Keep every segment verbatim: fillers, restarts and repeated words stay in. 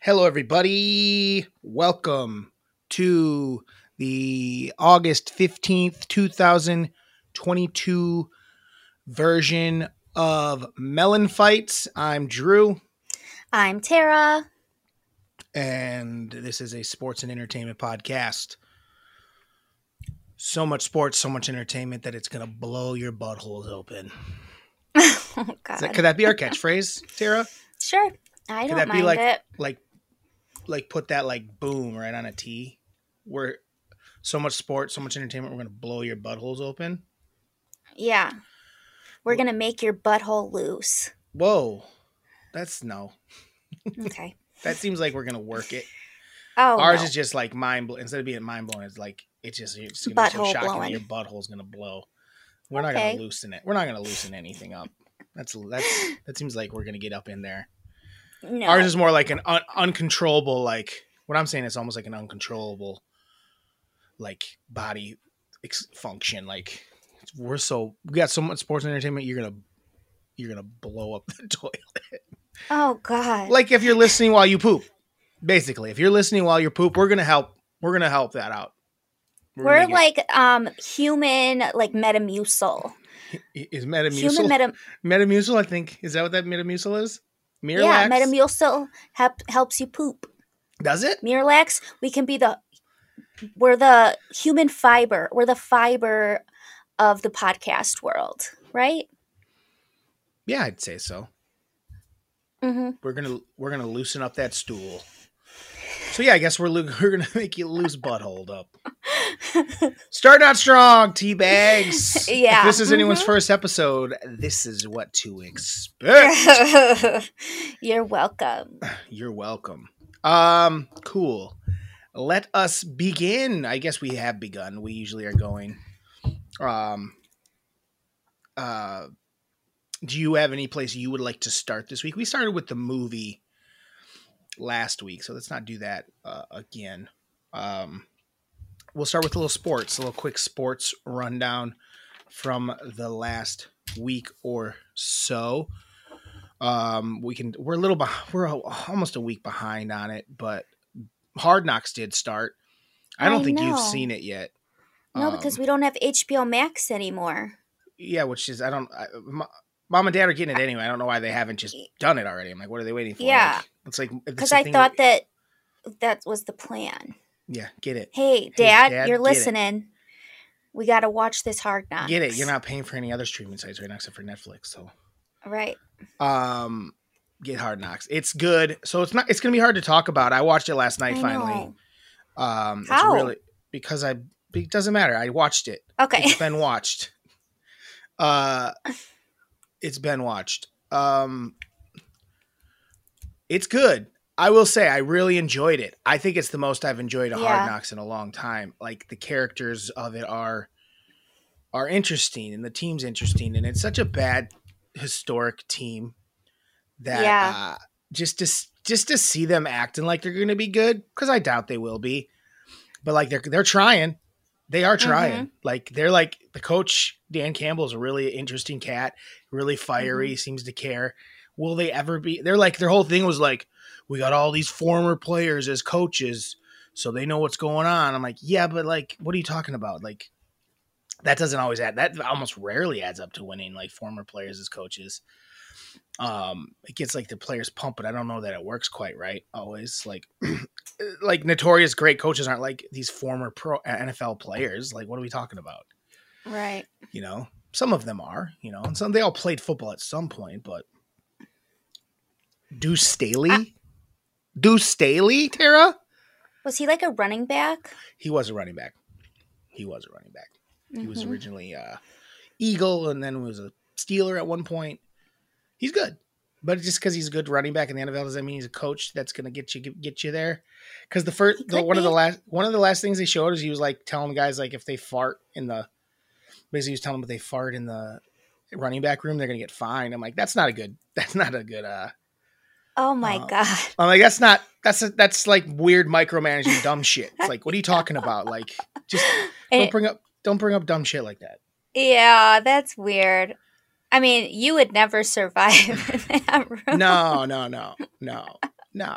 Hello, everybody. Welcome to the August fifteenth, two thousand twenty-two version of Melon Fights. I'm Drew. I'm Tara. And this is a sports and entertainment podcast. So much sports, so much entertainment that it's going to blow your buttholes open. Oh, God. That, could that be our catchphrase, Tara? Sure. I don't could that mind be like, it. Like, like put that like boom right on a T. Where so much sport, so much entertainment, we're going to blow your buttholes open. Yeah. We're going to make your butthole loose. Whoa. That's no. Okay. That seems like we're going to work it. Oh, Ours no. is just like mind-blowing. Instead of being mind-blowing, it's like, it's just it's going to be so shocking blowing. That your butthole's going to blow. We're okay. not going to loosen it. We're not going to loosen anything up. That's that's That seems like we're going to get up in there. No. Ours is more like an un- uncontrollable, like, what I'm saying is almost like an uncontrollable, like, body ex- function. Like, we're so, we got so much sports and entertainment, you're going to, you're going to blow up the toilet. Oh, God. Like, if you're listening while you poop, basically. If you're listening while you poop, we're going to help, we're going to help that out. We're, we're like, it- um, human, like, Metamucil. Is Metamucil? Human meta- Metamucil, I think. Is that what that Metamucil is? Miralax. Yeah, Metamucil hep- helps you poop. Does it? Miralax, we can be the, we're the human fiber. We're the fiber of the podcast world, right? Yeah, I'd say so. Mm-hmm. We're gonna we're gonna loosen up that stool. So yeah, I guess we're lo- we're gonna make you loose butthole up. Start out strong, tea bags. Yeah. If this is anyone's mm-hmm. first episode, this is what to expect. You're welcome. You're welcome. Um, cool. Let us begin. I guess we have begun. We usually are going. Um. Uh, do you have any place you would like to start this week? We started with the movie last week, so let's not do that uh, again. Um. We'll start with a little sports, a little quick sports rundown from the last week or so. Um, we can we're a little behind, we're almost a week behind on it, but Hard Knocks did start. I don't I think know. You've seen it yet. No, um, because we don't have H B O Max anymore. Yeah, which is I don't. I, my, Mom and Dad are getting it anyway. I don't know why they haven't just done it already. I'm like, what are they waiting for? Yeah, like, it's like because I thought that, that that was the plan. Yeah, get it. Hey, Dad, hey, Dad you're listening. We got to watch this Hard Knocks. Get it. You're not paying for any other streaming sites right now except for Netflix. So, right. Um, get Hard Knocks. It's good. So it's not. It's gonna be hard to talk about. I watched it last night. I finally. Know. Um, How? It's really because I. It doesn't matter. I watched it. Okay. It's been watched. Uh, it's been watched. Um, it's good. I will say I really enjoyed it. I think it's the most I've enjoyed a yeah. Hard Knocks in a long time. Like the characters of it are are interesting and the team's interesting and it's such a bad historic team that yeah. uh, just to just to see them acting like they're going to be good because I doubt they will be. But like they're they're trying. They are trying. Mm-hmm. Like they're like the coach Dan Campbell's a really interesting cat, really fiery, mm-hmm. seems to care. Will they ever be? They're like their whole thing was like we got all these former players as coaches, so they know what's going on. I'm like, yeah, but like, what are you talking about? Like, that doesn't always add. That almost rarely adds up to winning. Like former players as coaches, um, it gets like the players pumped, but I don't know that it works quite right always. Like, like notorious great coaches aren't like these former pro N F L players. Like, what are we talking about? Right. You know, some of them are. You know, and some they all played football at some point, but Deuce Staley. I- Deuce Staley, Tara? Was he like a running back? He was a running back. He was a running back. Mm-hmm. He was originally uh Eagle and then was a Steeler at one point. He's good. But just because he's a good running back in the N F L doesn't mean he's a coach that's going to get you get you there. Because the first the, one be. of the last one of the last things they showed is he was like telling guys like if they fart in the basically he was telling them if they fart in the running back room they're going to get fined. I'm like that's not a good that's not a good uh Oh my uh, God. I'm like, that's not, that's, a, that's like weird micromanaging dumb shit. It's like, what are you talking about? Like, just don't it, bring up, don't bring up dumb shit like that. Yeah. That's weird. I mean, you would never survive in that room. No, no, no, no, no.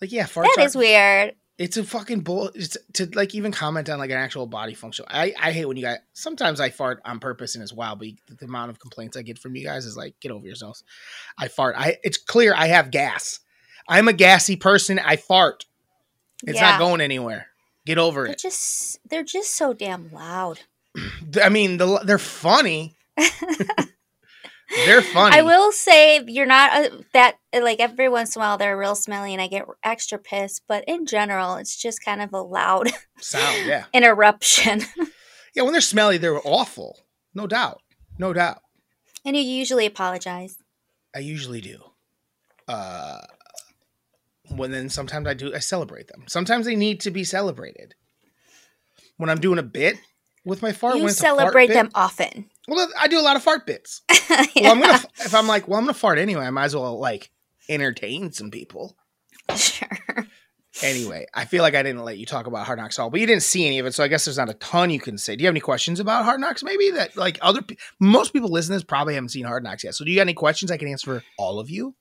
Like, yeah, farts. That are, is weird. It's a fucking bull. It's, to like even comment on like an actual body function. I, I hate when you guys. Sometimes I fart on purpose and it's wild, but the amount of complaints I get from you guys is like, get over yourselves. I fart. I it's clear I have gas. I'm a gassy person. I fart. It's yeah. not going anywhere. Get over they're it. Just they're just so damn loud. I mean, the, they're funny. They're funny. I will say you're not uh, that like every once in a while they're real smelly and I get extra pissed. But in general, it's just kind of a loud sound. Yeah. Interruption. Yeah. When they're smelly, they're awful. No doubt. No doubt. And you usually apologize. I usually do. Uh, when then sometimes I do, I celebrate them. Sometimes they need to be celebrated. When I'm doing a bit with my fart, you when it's celebrate a fart them bit, often. Well, I do a lot of fart bits. Yeah. Well, I'm gonna if I'm like, well, I'm gonna fart anyway. I might as well like entertain some people. Sure. Anyway, I feel like I didn't let you talk about Hard Knocks at all, but you didn't see any of it, so I guess there's not a ton you can say. Do you have any questions about Hard Knocks? Maybe that like other pe- most people listening to this probably haven't seen Hard Knocks yet. So, do you got any questions I can answer for all of you?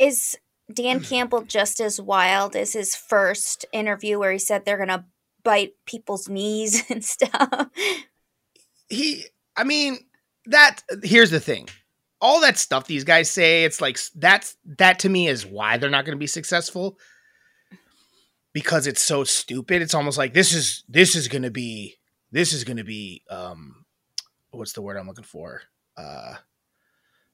Is Dan Campbell just as wild as his first interview where he said they're gonna bite people's knees and stuff? He, I mean, that, here's the thing. All that stuff these guys say, it's like, that's, that to me is why they're not going to be successful. Because it's so stupid. It's almost like, this is, this is going to be, this is going to be, um, what's the word I'm looking for? Uh,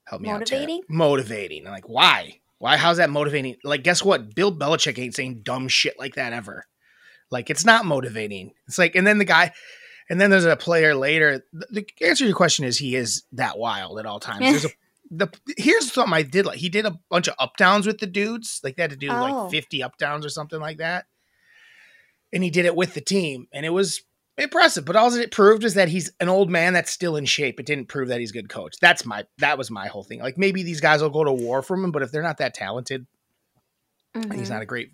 help me motivating? out. Motivating? Motivating. I'm like, why? Why? How's that motivating? Like, guess what? Bill Belichick ain't saying dumb shit like that ever. Like, it's not motivating. It's like, and then the guy... And then there's a player later. The answer to your question is he is that wild at all times. There's a, the here's something I did like. He did a bunch of up downs with the dudes. Like they had to do oh. like fifty up downs or something like that. And he did it with the team, and it was impressive. But all it proved is that he's an old man that's still in shape. It didn't prove that he's a good coach. That's my that was my whole thing. Like maybe these guys will go to war for him, but if they're not that talented, mm-hmm. and he's not a great.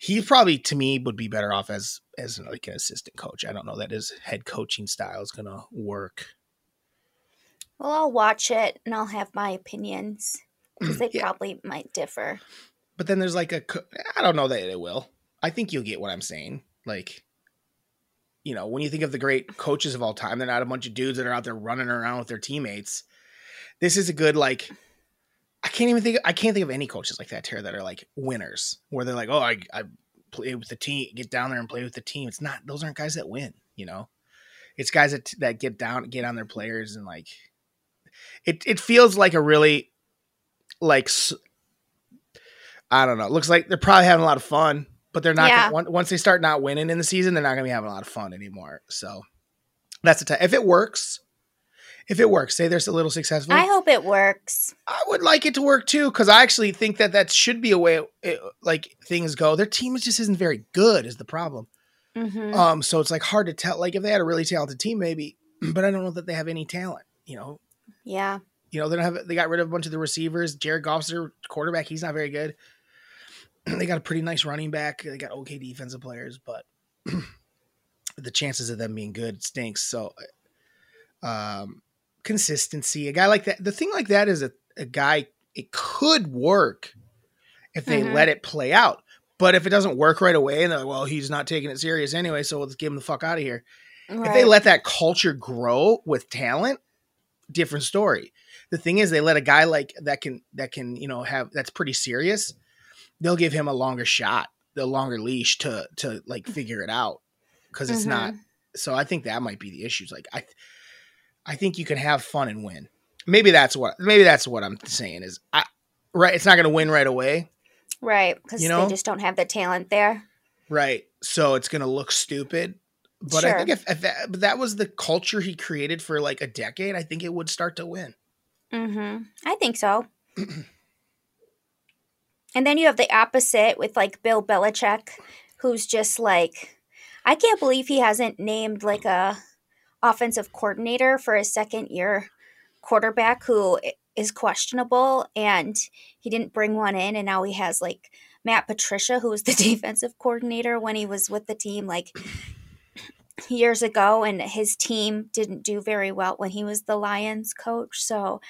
He probably, to me, would be better off as as like an assistant coach. I don't know that his head coaching style is going to work. Well, I'll watch it, and I'll have my opinions, because they yeah. probably might differ. But then there's like a – I don't know that it will. I think you'll get what I'm saying. Like, you know, when you think of the great coaches of all time, they're not a bunch of dudes that are out there running around with their teammates. This is a good, like – I can't even think. I can't think of any coaches like that, Tara, that are like winners, where they're like, "Oh, I, I play with the team, get down there and play with the team." It's not; those aren't guys that win. You know, it's guys that that get down, get on their players, and like, it it feels like a really, like, I don't know. It looks like they're probably having a lot of fun, but they're not. Yeah. Gonna, once they start not winning in the season, they're not going to be having a lot of fun anymore. So that's the time. If it works. If it works, say they're a little successful. I hope it works. I would like it to work too, because I actually think that that should be a way it, like things go. Their team just isn't very good, is the problem. Mm-hmm. Um, so it's like hard to tell. Like if they had a really talented team, maybe, but I don't know that they have any talent. You know? Yeah. You know they don't have. They got rid of a bunch of the receivers. Jared Goff's their quarterback. He's not very good. They got a pretty nice running back. They got okay defensive players, but the chances of them being good stinks. So, um. Consistency, a guy like that, the thing like that is a, a guy, it could work if they mm-hmm. let it play out. But if it doesn't work right away and they're like, well, he's not taking it serious anyway, so let's get him the fuck out of here. Right. If they let that culture grow with talent, different story. The thing is, they let a guy like that can, that can, you know, have, that's pretty serious. They'll give him a longer shot, the longer leash to, to like figure it out. Cause it's mm-hmm. not, so I think that might be the issues. Like I, I think you can have fun and win. Maybe that's what maybe that's what I'm saying is I, right. It's not going to win right away, right? Because you know? They just don't have the talent there, right? So it's going to look stupid. But sure. I think if, if that, that was the culture he created for like a decade, I think it would start to win. Mm-hmm. I think so. And then you have the opposite with like Bill Belichick, who's just like, I can't believe he hasn't named like a. offensive coordinator for his second year quarterback who is questionable, and he didn't bring one in, and now he has like Matt Patricia, who was the defensive coordinator when he was with the team like years ago, and his team didn't do very well when he was the Lions coach. So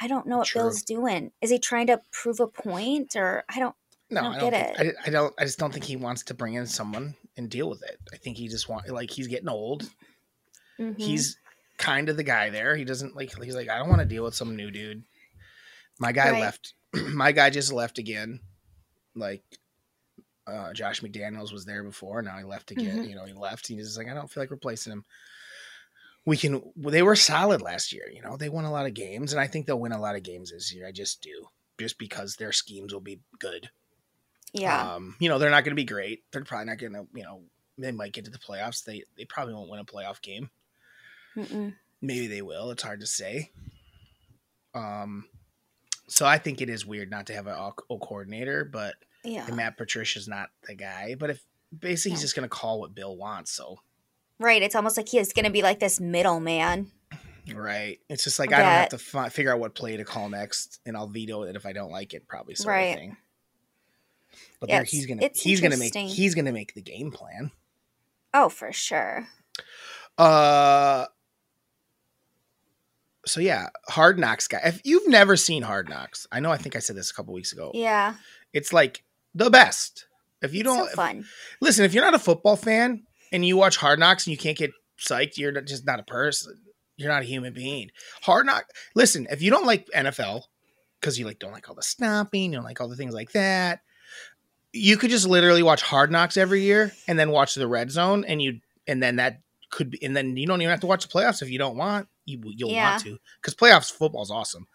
I don't know what True. Bill's doing. Is he trying to prove a point, or I don't No, I don't, I don't get think, it. I, I don't. I just don't think he wants to bring in someone and deal with it. I think he just wants, like, he's getting old. Mm-hmm. He's kind of the guy there. He doesn't like. He's like, I don't want to deal with some new dude. My guy right. left. My guy just left again. Like, uh, Josh McDaniels was there before. Now he left again. Mm-hmm. You know, he left. He's just like, I don't feel like replacing him. We can. They were solid last year. You know, they won a lot of games, and I think they'll win a lot of games this year. I just do, just because their schemes will be good. Yeah. Um, you know, they're not going to be great. They're probably not going to, you know, they might get to the playoffs. They they probably won't win a playoff game. Mm-mm. Maybe they will. It's hard to say. Um, so I think it is weird not to have an all, all coordinator, but yeah. Matt Patricia's not the guy. But if basically yeah. he's just going to call what Bill wants, so. Right. It's almost like he's going to be like this middleman. Right. It's just like, that... I don't have to fi- figure out what play to call next, and I'll veto it if I don't like it, probably sort right. of thing. But yes, he's gonna he's gonna make he's gonna make the game plan. Oh, for sure. Uh, so yeah, Hard Knocks guy. If you've never seen Hard Knocks, I know. I think I said this a couple weeks ago. Yeah, it's like the best. If you don't, it's so fun. If, listen, if you're not a football fan and you watch Hard Knocks and you can't get psyched, you're just not a person. You're not a human being. Hard Knock. Listen, if you don't like N F L because you like don't like all the snapping, you don't like all the things like that. You could just literally watch Hard Knocks every year and then watch the Red Zone, and you and then that could be, and then you don't even have to watch the playoffs if you don't want. You you'll yeah. want to, because playoffs football is awesome.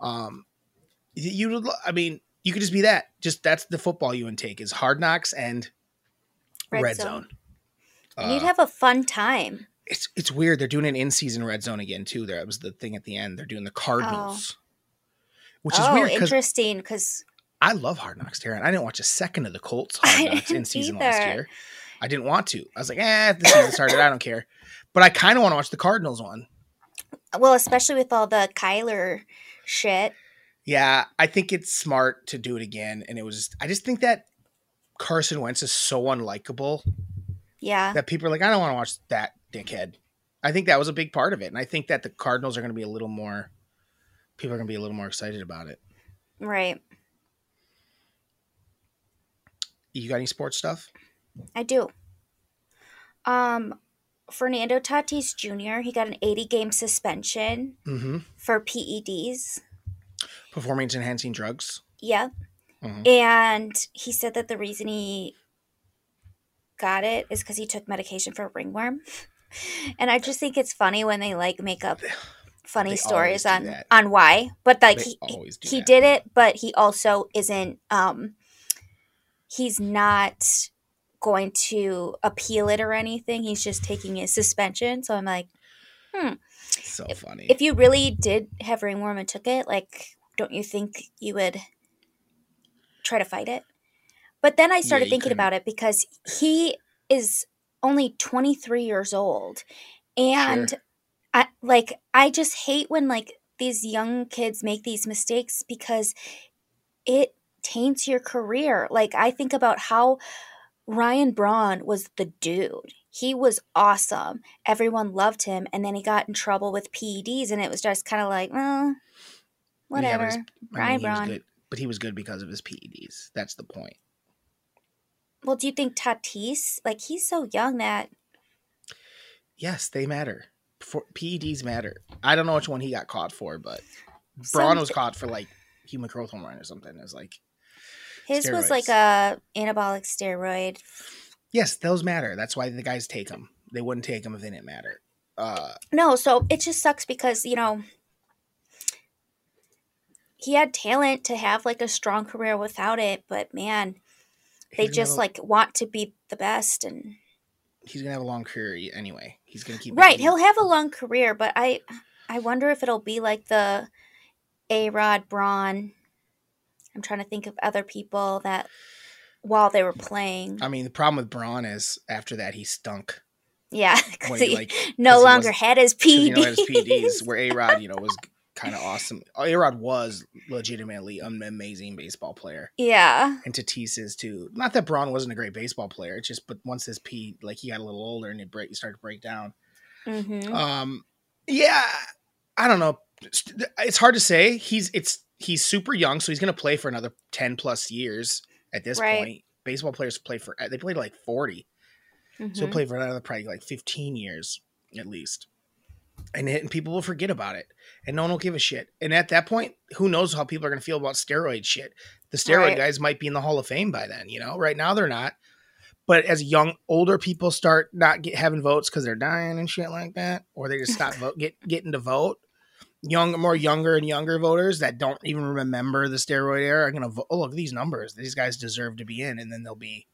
Um, you I mean you could just be that. Just that's the football you intake is Hard Knocks and Red, Red Zone. Zone. And uh, you'd have a fun time. It's it's weird. They're doing an in-season Red Zone again too. There was the thing at the end. They're doing the Cardinals, oh. which is oh, weird. Interesting, because. I love Hard Knocks, Taryn. I didn't watch a second of the Colts Hard Knocks in season either. Last year. I didn't want to. I was like, eh, the season started. I don't care. But I kind of want to watch the Cardinals one. Well, especially with all the Kyler shit. Yeah, I think it's smart to do it again. And it was, just, I just think that Carson Wentz is so unlikable. Yeah. That people are like, I don't want to watch that dickhead. I think that was a big part of it. And I think that the Cardinals are going to be a little more, people are going to be a little more excited about it. Right. You got any sports stuff? I do. Um, Fernando Tatis Junior, he got an eighty-game suspension mm-hmm. for P E Ds. Performance-enhancing drugs? Yeah. Mm-hmm. And he said that the reason he got it is because he took medication for ringworm. And I just think it's funny when they, like, make up funny they stories on, on why. But, like, they he, he did it, but he also isn't – um. He's not going to appeal it or anything. He's just taking his suspension. So I'm like, hmm. So if, funny. If you really did have ringworm and took it, like, don't you think you would try to fight it? But then I started yeah, thinking couldn't. About it because he is only twenty-three years old. And, sure. I, like, I just hate when, like, these young kids make these mistakes because it – taints your career. Like, I think about how Ryan Braun was the dude. He was awesome. Everyone loved him, and then he got in trouble with P E Ds, and it was just kind of like, well, whatever. Yeah, but Ryan I mean, Braun. Good, but he was good because of his P E Ds. That's the point. Well, do you think Tatis, like, he's so young that... Yes, they matter. For, P E Ds matter. I don't know which one he got caught for, but Braun Some... was caught for, like, human growth hormone or something. It was like... His steroids. Was like a anabolic steroid. Yes, those matter. That's why the guys take them. They wouldn't take them if they didn't matter. Uh, no, so it just sucks because, you know, he had talent to have like a strong career without it, but man, they just a, like want to be the best. And he's going to have a long career anyway. He's going to keep... Right, he'll have a long career, but I, I wonder if it'll be like the A-Rod, Braun... I'm trying to think of other people that while they were playing. I mean, the problem with Braun is after that he stunk. Yeah, because he, he like, no longer he had his P E Ds. No longer had his P E Ds, where A-Rod, you know, was kind of awesome. A-Rod was legitimately an amazing baseball player. Yeah. And Tatis is too. Not that Braun wasn't a great baseball player. It's just, but once his P, like he got a little older and it break, he started to break down. Mm-hmm. Um, yeah, I don't know. It's hard to say. He's, it's, he's super young, so he's going to play for another ten plus years at this right. point. Baseball players play for, they play to like forty. Mm-hmm. So he'll play for another probably like fifteen years at least. And, and people will forget about it. And no one will give a shit. And at that point, who knows how people are going to feel about steroid shit. The steroid right. guys might be in the Hall of Fame by then, you know? Right now they're not. But as young, older people start not get, having votes because they're dying and shit like that, or they just stop vote, get, getting to vote, young, more younger and younger voters that don't even remember the steroid era are going to vote, oh, look at these numbers. These guys deserve to be in, and then they'll be,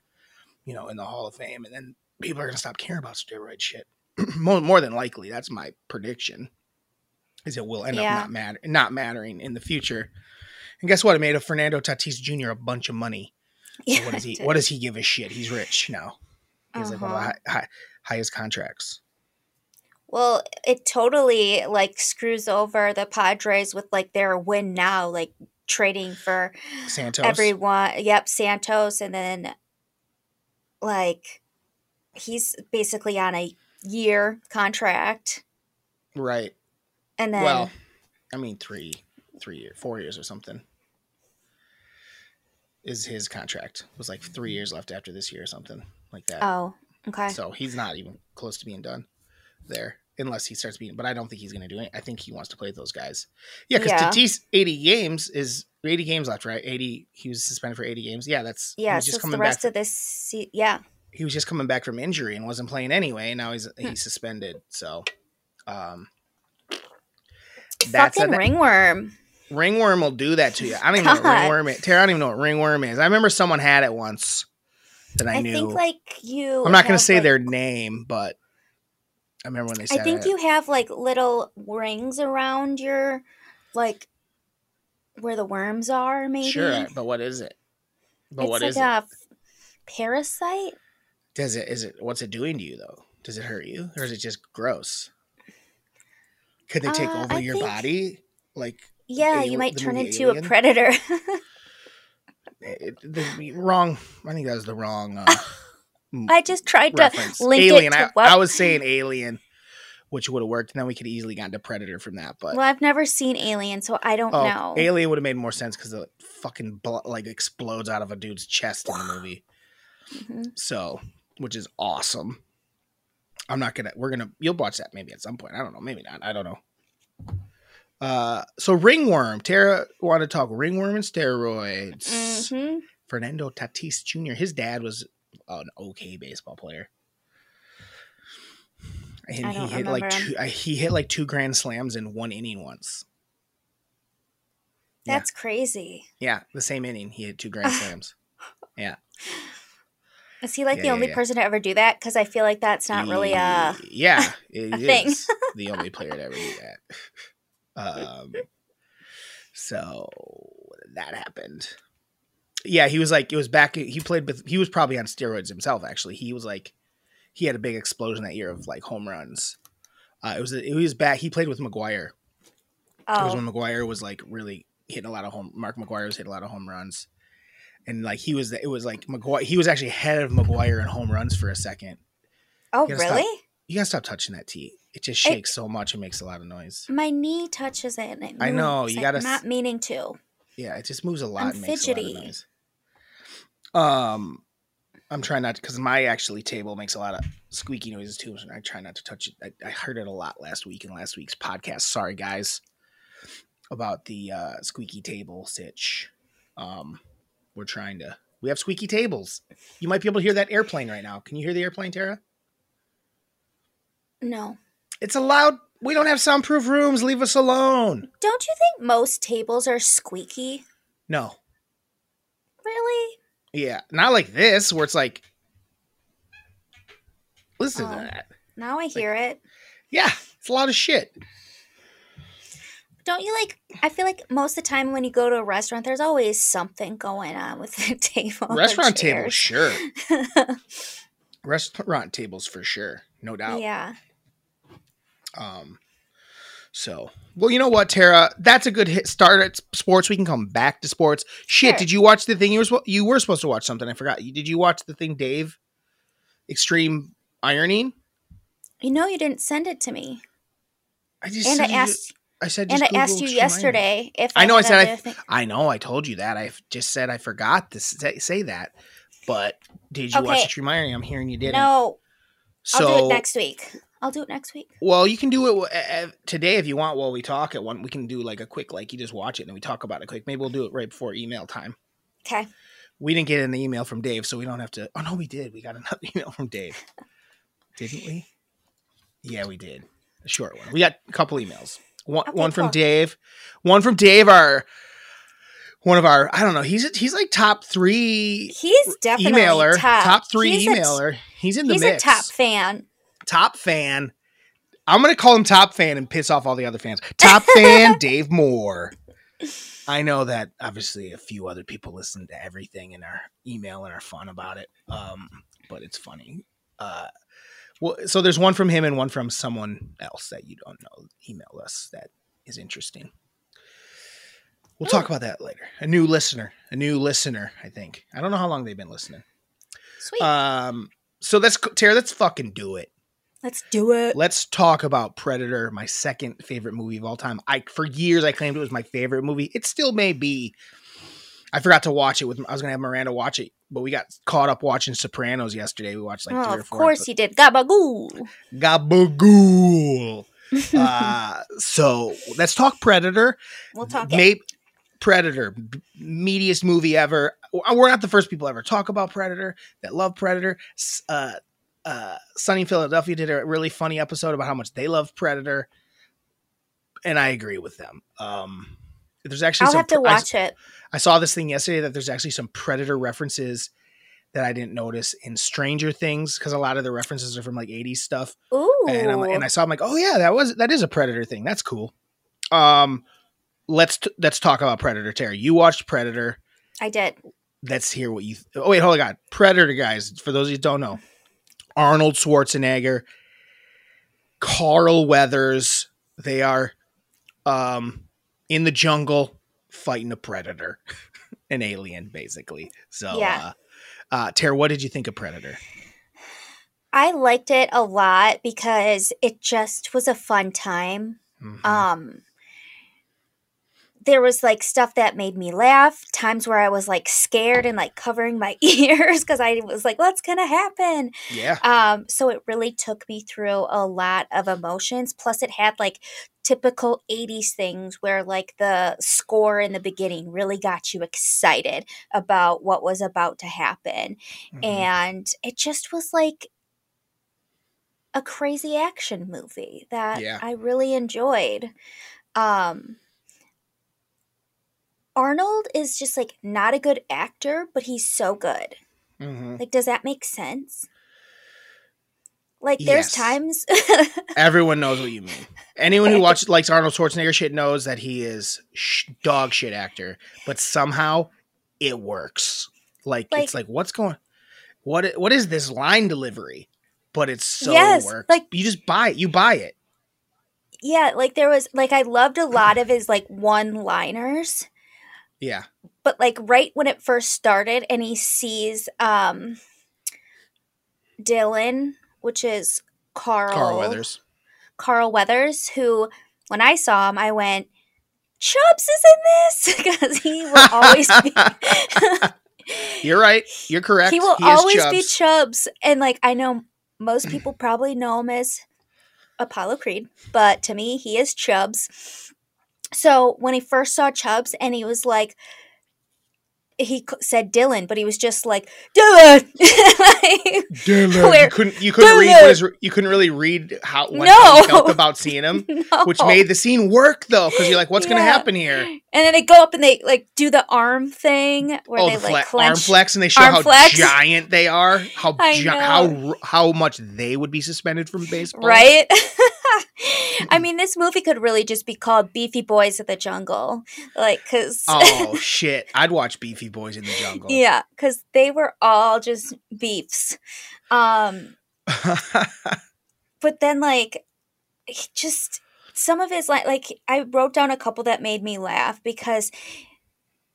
you know, in the Hall of Fame. And then people are going to stop caring about steroid shit. more, more than likely, that's my prediction, is it will end yeah. up not, matter, not mattering in the future. And guess what? It made a Fernando Tatis Junior a bunch of money. Yeah, what does he? What does he give a shit? He's rich now. He has uh-huh. like one of the high, high, highest contracts. Well, it totally like screws over the Padres with like their win now, like trading for Santos. Everyone, yep, Santos, and then like he's basically on a year contract, right? And then, well, I mean, three, three year, four years or something. Is his contract. It was like three years left after this year or something like that. Oh, okay. So he's not even close to being done there unless he starts being, but I don't think he's going to do it. I think he wants to play those guys. Yeah, because yeah. Tatis, eighty games is eighty games left, right? eighty, he was suspended for eighty games. Yeah, that's, yeah, so the rest from, of this, se- yeah. He was just coming back from injury and wasn't playing anyway. And now he's hmm. he's suspended. So, um, that's fucking a, ringworm. Ringworm will do that to you. I don't even God. know what ringworm is. Tara, I don't even know what ringworm is. I remember someone had it once that I, I knew. I think like you I'm not going to say like, their name, but I remember when they said it. I think it. you have like little rings around your, like where the worms are maybe. Sure, but what is it? But it's what like is a it? parasite? Does it, is it, what's it doing to you though? Does it hurt you or is it just gross? Could they take uh, over I your think, body? Like, yeah, a- you might turn into Alien? a predator. it, the, wrong. I think that was the wrong. Uh, I just tried reference. to link Alien. It to I, what? I was saying Alien, which would have worked, and then we could easily gotten to Predator from that. But well, I've never seen Alien, so I don't oh, know. Alien would have made more sense because the fucking blood like explodes out of a dude's chest in the movie. Mm-hmm. So, which is awesome. I'm not gonna. We're gonna. You'll watch that maybe at some point. I don't know. Maybe not. I don't know. Uh, so ringworm. Tara wanted to talk ringworm and steroids. Mm-hmm. Fernando Tatis Junior His dad was an okay baseball player, and I he hit like two, uh, he hit like two grand slams in one inning once. That's yeah. crazy. Yeah, the same inning he hit two grand slams. Yeah. Is he like yeah, the yeah, only yeah. person to ever do that? Because I feel like that's not really a yeah it a is thing. The only player to ever do that. Um, so that happened. Yeah, he was like, it was back, he played with, he was probably on steroids himself, actually. He was like, he had a big explosion that year of like home runs. Uh, it was, it was back, he played with McGuire. Oh. It was when McGuire was like really hitting a lot of home, Mark McGuire was hitting a lot of home runs. And like, he was, it was like, McGuire, he was actually ahead of McGuire in home runs for a second. Oh, really? Stop, you gotta stop touching that tee. It just shakes it, so much it makes a lot of noise. My knee touches it and it moves. I know. You like gotta, I'm not meaning to. Yeah, it just moves a lot I'm and makes fidgety. a lot of noise. Um, I'm trying not to, because my actually table makes a lot of squeaky noises too, and I try not to touch it. I, I heard it a lot last week in last week's podcast. Sorry, guys, about the uh, squeaky table sitch. Um, we're trying to – we have squeaky tables. You might be able to hear that airplane right now. Can you hear the airplane, Tara? No. It's allowed. We don't have soundproof rooms. Leave us alone. Don't you think most tables are squeaky? No. Really? Yeah. Not like this, where it's like. Listen um, to that. Now I hear like, it. Yeah. It's a lot of shit. Don't you like. I feel like most of the time when you go to a restaurant, there's always something going on with the table. Restaurant tables, sure. Restaurant tables, for sure. No doubt. Yeah. Um, so, well, you know what, Tara, that's a good hit start at sports. We can come back to sports. Shit. Sure. Did you watch the thing you were, you were supposed to watch something? I forgot. Did you watch the thing, Dave? Extreme ironing? You know, you didn't send it to me. I just, and I asked, you, I said, just and Google I asked you yesterday if I, I know I said I, th- I know I told you that I just said I forgot to say, say that, but did you okay. watch Extreme Irony? I'm hearing you didn't. No, so, I'll do it next week. I'll do it next week. Well, you can do it today if you want. While we talk at one, we can do like a quick, like you just watch it and we talk about it quick. Maybe we'll do it right before email time. Okay. We didn't get an email from Dave, so we don't have to. Oh no, we did. We got another email from Dave, didn't we? Yeah, we did. A short one. We got a couple emails. One, okay, one from cool. Dave, one from Dave, our, one of our, I don't know. He's, a, he's like top three. He's definitely emailer, top. top three he's emailer. A, he's in the he's mix. He's a top fan. Top fan. I'm going to call him top fan and piss off all the other fans. Top fan, Dave Moore. I know that obviously a few other people listen to everything and are email and are fun about it. Um, but it's funny. Uh, Well, so there's one from him and one from someone else that you don't know. Email us. That is interesting. We'll Ooh. talk about that later. A new listener. A new listener, I think. I don't know how long they've been listening. Sweet. Um, so let's, Tara, let's fucking do it. Let's do it. Let's talk about Predator, my second favorite movie of all time. I For years, I claimed it was my favorite movie. It still may be. I forgot to watch it with. I was gonna have Miranda watch it, but we got caught up watching Sopranos yesterday. We watched like oh, three or four. Of course, episodes. He did. Gabagool. Gabagool. uh, so let's talk Predator. We'll talk Maybe, it. Predator, meatiest movie ever. We're not the first people ever talk about Predator that love Predator. Uh, uh, Sunny Philadelphia did a really funny episode about how much they love Predator, and I agree with them. Um, There's actually I'll some, have to watch I, it. I saw this thing yesterday that there's actually some Predator references that I didn't notice in Stranger Things because a lot of the references are from like eighties stuff. Ooh. And, I'm, and I saw I'm like, oh yeah, that was that is a Predator thing. That's cool. Um, let's t- let's talk about Predator. Terry, you watched Predator. I did. Let's hear what you. Th- oh wait, hold on. God. Predator, guys. For those of you who don't know, Arnold Schwarzenegger, Carl Weathers. They are. Um. In the jungle, fighting a predator, an alien, basically. So, yeah. uh, uh, Tara, what did you think of Predator? I liked it a lot because it just was a fun time. Mm-hmm. Um, there was like stuff that made me laugh, times where I was like scared and like covering my ears because I was like, what's going to happen? Yeah. Um, so it really took me through a lot of emotions. Plus, it had like typical eighties things where like the score in the beginning really got you excited about what was about to happen. Mm-hmm. And it just was like a crazy action movie that yeah. I really enjoyed. Um, Arnold is just like not a good actor, but he's so good. Mm-hmm. Like, does that make sense? Like, there's yes. times. Everyone knows what you mean. Anyone who watches likes Arnold Schwarzenegger shit knows that he is sh- dog shit actor, but somehow it works. Like, like it's like what's going, what what is this line delivery? But it's so yes, works. Like you just buy it. You buy it. Yeah, like there was like I loved a lot of his like one-liners. Yeah. But like right when it first started, and he sees um, Dylan. Which is Carl, Carl Weathers. Carl Weathers, who when I saw him, I went, Chubbs is in this because he will always be. You're right. You're correct. He will he always Chubbs. be Chubbs. And like I know most people probably know him as Apollo Creed, but to me, he is Chubbs. So when he first saw Chubbs and he was like, he said Dylan, but he was just like Dylan. like, Dylan, where, you couldn't you couldn't Dylan. read what his, you couldn't really read how what no. he felt about seeing him, no. which made the scene work though, because you're like, what's yeah. going to happen here? And then they go up and they like do the arm thing where oh, they the like fle- clench, arm flex, and they show how flex. giant they are, how gi- how how much they would be suspended from baseball, right? I mean, this movie could really just be called Beefy Boys of the Jungle. Like, because. oh, shit. I'd watch Beefy Boys in the Jungle. Yeah, because they were all just beefs. Um, but then, like, just some of his, like, like, I wrote down a couple that made me laugh because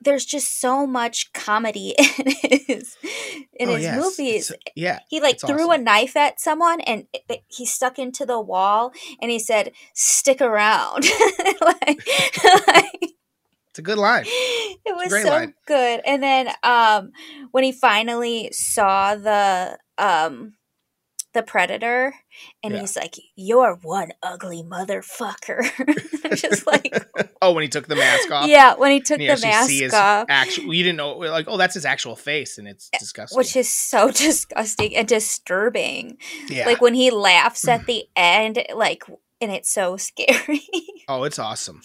there's just so much comedy in his in oh, his yes. movies. It's, yeah, he like threw awesome. a knife at someone and it, it, he stuck into the wall and he said, "Stick around." like, like, it's a good line. It it's was so line. good. And then um, when he finally saw the um, the Predator, and yeah. he's like, "You're one ugly motherfucker." I'm just like, oh, when he took the mask off. Yeah, when he took the mask see his off. Actual, you didn't know, like, oh, that's his actual face, and it's disgusting. Which is so disgusting and disturbing. Yeah. Like when he laughs at the end, like, and it's so scary. Oh, it's awesome.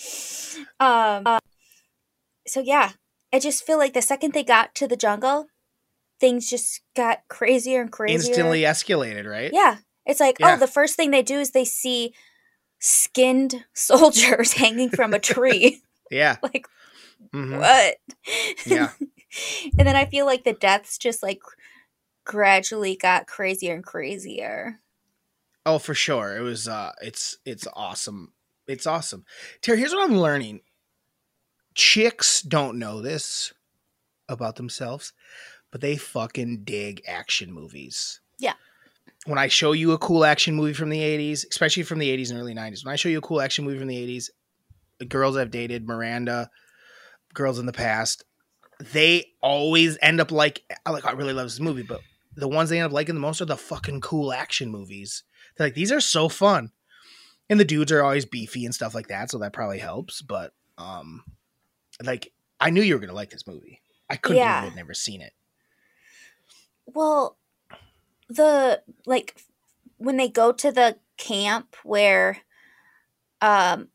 Um. Uh, so yeah, I just feel like the second they got to the jungle, things just got crazier and crazier. Instantly escalated, right? Yeah. It's like, yeah. oh, the first thing they do is they see skinned soldiers hanging from a tree. yeah. Like, mm-hmm. what? Yeah. And then I feel like the deaths just like gradually got crazier and crazier. Oh, for sure. It was, uh, it's, it's awesome. It's awesome. Tara, here's what I'm learning. Chicks don't know this about themselves, but they fucking dig action movies. Yeah. When I show you a cool action movie from the eighties, especially from the eighties and early nineties, when I show you a cool action movie from the eighties, the girls I've dated, Miranda, girls in the past, they always end up like, I like, I really love this movie, but the ones they end up liking the most are the fucking cool action movies. They're like, these are so fun. And the dudes are always beefy and stuff like that, so that probably helps. But um, like, I knew you were going to like this movie. I couldn't yeah. have never seen it. Well, the like when they go to the camp where um,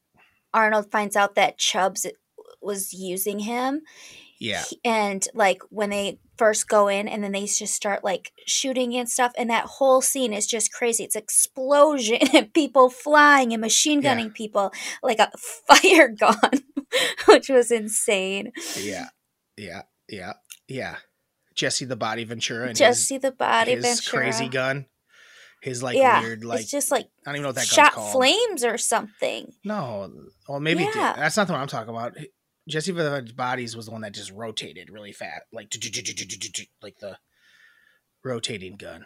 Arnold finds out that Chubbs was using him. Yeah. He, and like when they first go in and then they just start like shooting and stuff. And that whole scene is just crazy. It's explosion and people flying and machine gunning yeah. people like a fire gun, which was insane. Yeah. Yeah. Yeah. Yeah. Jesse the Body Ventura and Jesse his, the Body his Ventura. crazy gun, his like yeah, weird like it's just like I don't even know what that shot gun's called. Flames or something. No, well maybe yeah. it did. That's not the one I'm talking about. Jesse the Body's was the one that just rotated really fast, like like the rotating gun.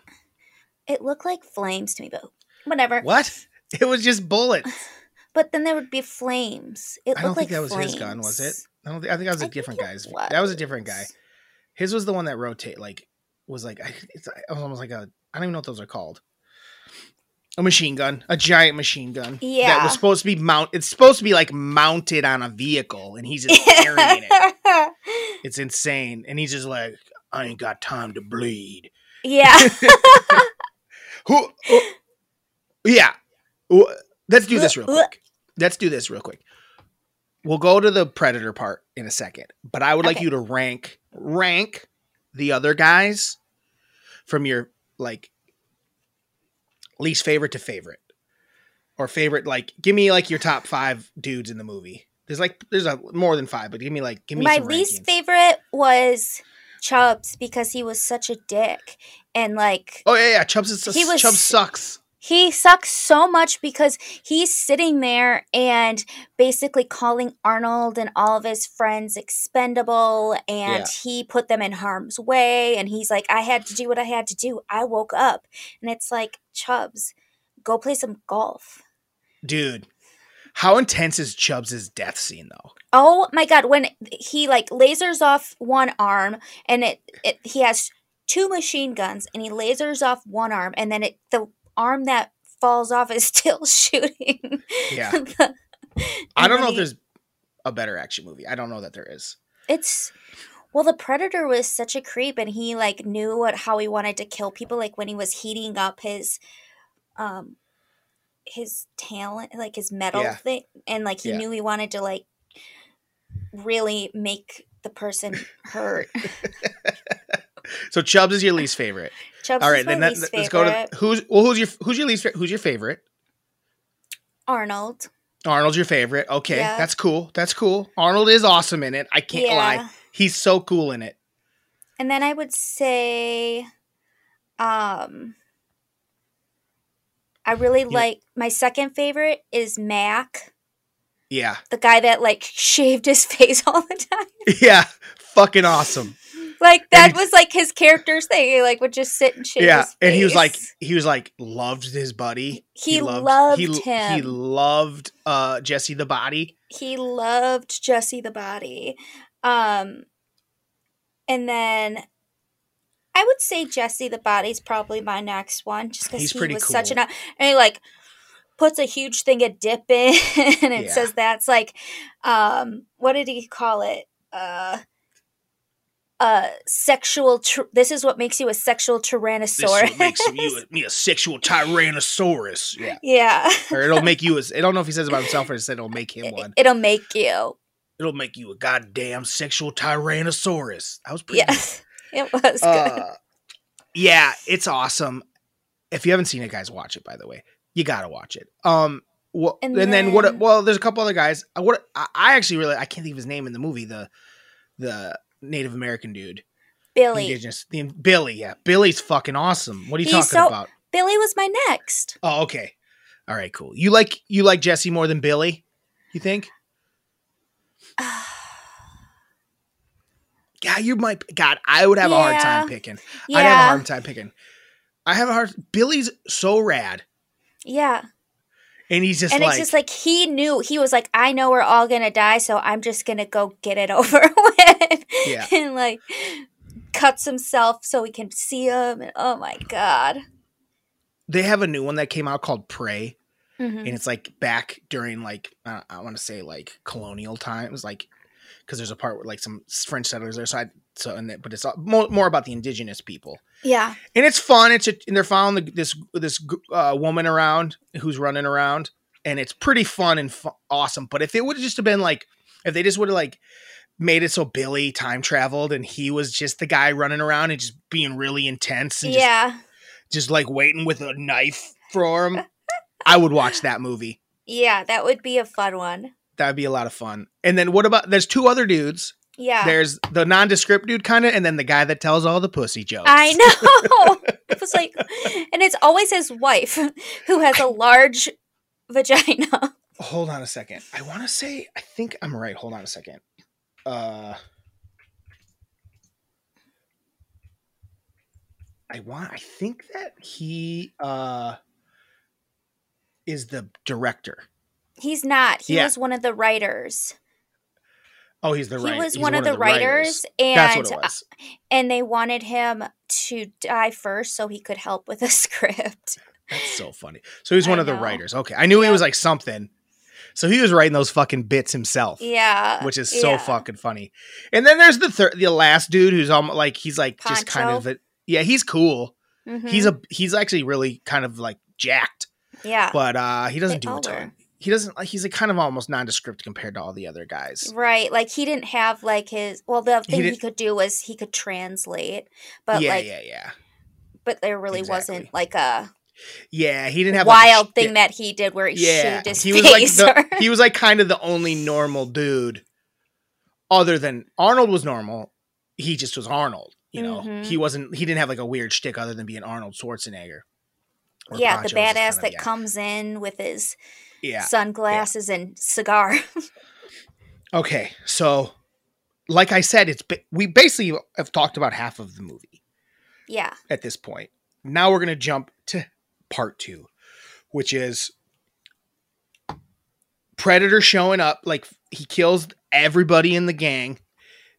It looked like flames to me, but whatever. What? It was just bullets. But then there would be flames. It I don't think like that was flames. his gun, was it? I don't. Th- I think that was a I different guy's. Was. That was a different guy. His was the one that rotate, like, was like, it's, it was almost like a, I don't even know what those are called. A machine gun, a giant machine gun. Yeah. That was supposed to be mount, it's supposed to be like mounted on a vehicle and he's just carrying it. It's insane. And he's just like, I ain't got time to bleed. Yeah. Who? Oh, yeah. Let's do this real quick. Let's do this real quick. We'll go to the Predator part in a second, but I would like okay. you to rank rank the other guys from your like least favorite to favorite, or favorite. Like, give me like your top five dudes in the movie. There's like there's a more than five, but give me like give me my some least rankings. Favorite was Chubbs because he was such a dick and like oh yeah yeah Chubbs is he was, Chubbs sucks. He sucks so much because he's sitting there and basically calling Arnold and all of his friends expendable, and yeah. he put them in harm's way, and he's like, I had to do what I had to do. I woke up. And it's like, Chubbs, go play some golf. Dude, how intense is Chubbs' death scene, though? Oh, my God. When he, like, lasers off one arm, and it, it he has two machine guns, and he lasers off one arm, and then it the arm that falls off is still shooting. Yeah. the, I don't know he, if there's a better action movie. I don't know that there is. It's well, the Predator was such a creep, and he like knew what how he wanted to kill people. Like when he was heating up his um his talent, like his metal yeah. thing, and like he yeah. knew he wanted to like really make the person hurt. So Chubbs is your least favorite. Chubbs All right, is my then that, least let's favorite. Go to who's well, who's your who's your least who's your favorite? Arnold. Arnold's your favorite. Okay, yeah. that's cool. That's cool. Arnold is awesome in it. I can't yeah. lie. He's so cool in it. And then I would say, um, I really yeah. like my second favorite is Mac. Yeah. The guy that, like, shaved his face all the time. Yeah. Fucking awesome. Like, that was, like, his character's thing. He, like, would just sit and shave yeah, his face. Yeah, and he was, like, he was, like, loved his buddy. He, he loved, loved he, him. He loved uh, Jesse the Body. He loved Jesse the Body. Um, and then... I would say Jesse the Body's probably my next one, just because he was cool. such an... And he, like, puts a huge thing of dip in, and it yeah. says that's, like, um, what did he call it? Uh, uh, sexual... Tr- this is what makes you a sexual tyrannosaurus. This is what makes you a, me a sexual tyrannosaurus. Yeah. Yeah. Or it'll make you... A, I don't know if he says about himself or it said it'll make him one. It'll make you. It'll make you a goddamn sexual tyrannosaurus. I was pretty... Yeah. It was good. Uh, yeah, it's awesome. If you haven't seen it, guys, watch it, by the way. You got to watch it. Um, well, and, and then, then what? Well, there's a couple other guys. What I actually really, I can't think of his name in the movie, the the Native American dude. Billy. Indigenous, the, Billy, yeah. Billy's fucking awesome. What are you He's talking so, about? Billy was my next. Oh, okay. All right, cool. You like you like Jesse more than Billy, you think? Yeah, you might. God, I would have yeah. a hard time picking. Yeah. I'd have a hard time picking. I have a hard. Billy's so rad. Yeah. And he's just and like. And it's just like he knew. He was like, I know we're all going to die, so I'm just going to go get it over with. Yeah. And like cuts himself so we can see him. And, oh my God. They have a new one that came out called Prey. Mm-hmm. And it's like back during like, uh, I want to say like colonial times. Like. Because there's a part where like some French settlers there, so I, so and that, but it's all, more, more about the indigenous people. Yeah, and it's fun. It's a, and they're following the, this this uh, woman around who's running around, and it's pretty fun and fu- awesome. But if it would have just been like, if they just would have like made it so Billy time traveled and he was just the guy running around and just being really intense, and yeah, just, just like waiting with a knife for him, I would watch that movie. Yeah, that would be a fun one. That'd be a lot of fun. And then what about, there's two other dudes. Yeah. There's the nondescript dude kind of, and then the guy that tells all the pussy jokes. I know. It was like, and it's always his wife who has a large I, vagina. Hold on a second. I want to say, I think I'm right. Hold on a second. Uh, I want, I think that he uh, is the director. He's not. He yeah. was one of the writers. Oh, he's the writer. He was one, one of the, the writers, writers. And that's what it was. And they wanted him to die first so he could help with a script. That's so funny. So he's one I of know. the writers. Okay. I knew yeah. he was like something. So he was writing those fucking bits himself. Yeah. Which is so yeah. fucking funny. And then there's the thir- the last dude who's almost like, he's like Poncho. Just kind of, a, yeah, he's cool. Mm-hmm. He's a, he's actually really kind of like jacked. Yeah. But uh, he doesn't they do a ton. Her. He doesn't, he's like kind of almost nondescript compared to all the other guys. Right. Like he didn't have like his, well, the thing he, he could do was he could translate. But yeah, like, yeah, yeah. But there really exactly. wasn't like a yeah, he didn't have wild like, thing yeah. that he did where he yeah. shaved his he face. Was like or... the, he was like kind of the only normal dude other than Arnold was normal. He just was Arnold, you know, mm-hmm. he wasn't, he didn't have like a weird shtick other than being Arnold Schwarzenegger. Yeah, Poncho, the badass kind of, that yeah. comes in with his yeah, sunglasses yeah. and cigar. Okay, so like I said, it's we basically have talked about half of the movie. Yeah. At this point. Now we're going to jump to part two, which is Predator showing up. Like he kills everybody in the gang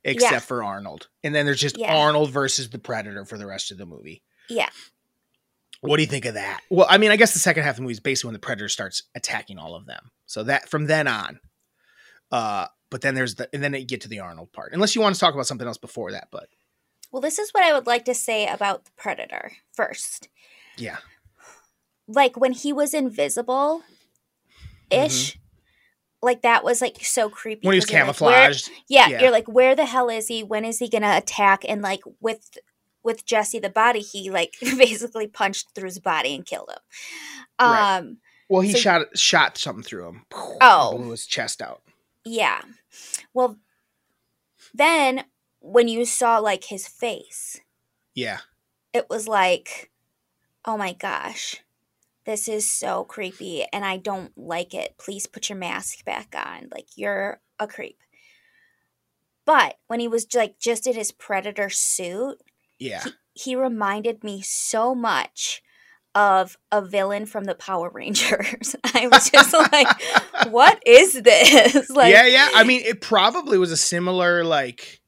except yeah. for Arnold. And then there's just yeah. Arnold versus the Predator for the rest of the movie. Yeah. What do you think of that? Well, I mean, I guess the second half of the movie is basically when the Predator starts attacking all of them. So that from then on, uh, but then there's the, and then you get to the Arnold part, unless you want to talk about something else before that, but. Well, this is what I would like to say about the Predator first. Yeah. Like when he was invisible ish, mm-hmm. like that was like so creepy. When he was camouflaged. Like, yeah, yeah. You're like, where the hell is he? When is he going to attack? And like with, With Jesse the Body, he like basically punched through his body and killed him. Um, right. Well, he so, shot shot something through him. Oh, blew his chest out. Yeah. Well, then when you saw like his face, yeah, it was like, oh my gosh, this is so creepy and I don't like it. Please put your mask back on. Like, you're a creep. But when he was, like, just in his Predator suit, yeah, he, he reminded me so much of a villain from the Power Rangers. I was just like, what is this? Like, yeah, yeah. I mean, it probably was a similar, like,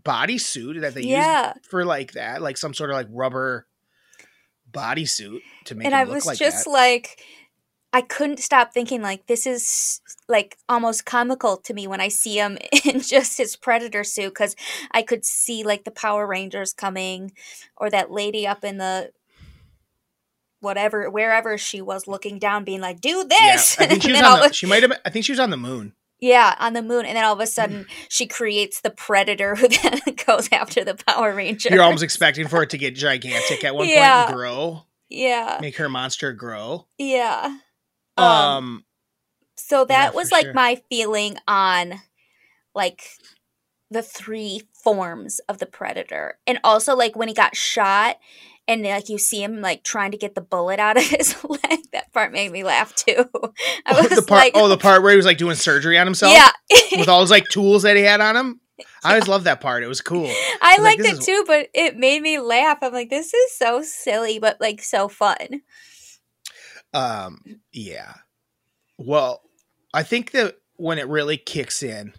bodysuit that they yeah. used for, like, that. Like, some sort of, like, rubber bodysuit to make and it look like that. And I was like just that. like... I couldn't stop thinking, like, this is, like, almost comical to me when I see him in just his Predator suit, because I could see, like, the Power Rangers coming, or that lady up in the whatever, wherever she was, looking down, being like, do this! Yeah, I think she, was on the, she might have, I think she was on the moon. Yeah, on the moon. And then all of a sudden, she creates the Predator who then goes after the Power Ranger. You're almost expecting for it to get gigantic at one yeah. point and grow. Yeah. Make her monster grow. Yeah. Um, um so that yeah, was like sure. my feeling on like the three forms of the Predator, and also like when he got shot and like you see him like trying to get the bullet out of his leg, that part made me laugh too. I oh, was the part, like, oh the part where he was like doing surgery on himself yeah with all his like tools that he had on him. I always loved that part. It was cool. I, I liked like, it is... too, but it made me laugh. I'm like, this is so silly but like so fun. Um, yeah. Well, I think that when it really kicks in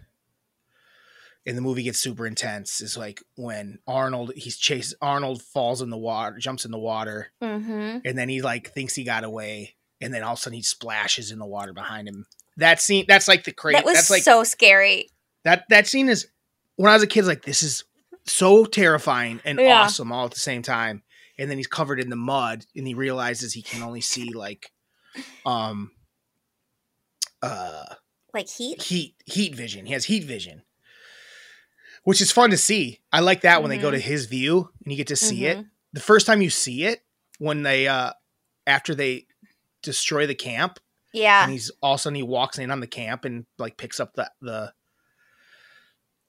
and the movie gets super intense is like when Arnold, he's chased, Arnold falls in the water, jumps in the water, mm-hmm. and then he like thinks he got away, and then all of a sudden he splashes in the water behind him. That scene, that's like the crazy. That was that's like, so scary. That, that scene is, when I was a kid, like, this is so terrifying and yeah. awesome all at the same time. And then he's covered in the mud and he realizes he can only see like, um, uh, like heat, heat, heat vision. He has heat vision, which is fun to see. I like that mm-hmm. when they go to his view and you get to see mm-hmm. it. The first time you see it when they, uh, after they destroy the camp. Yeah. And he's all of a sudden he walks in on the camp and like picks up the, the,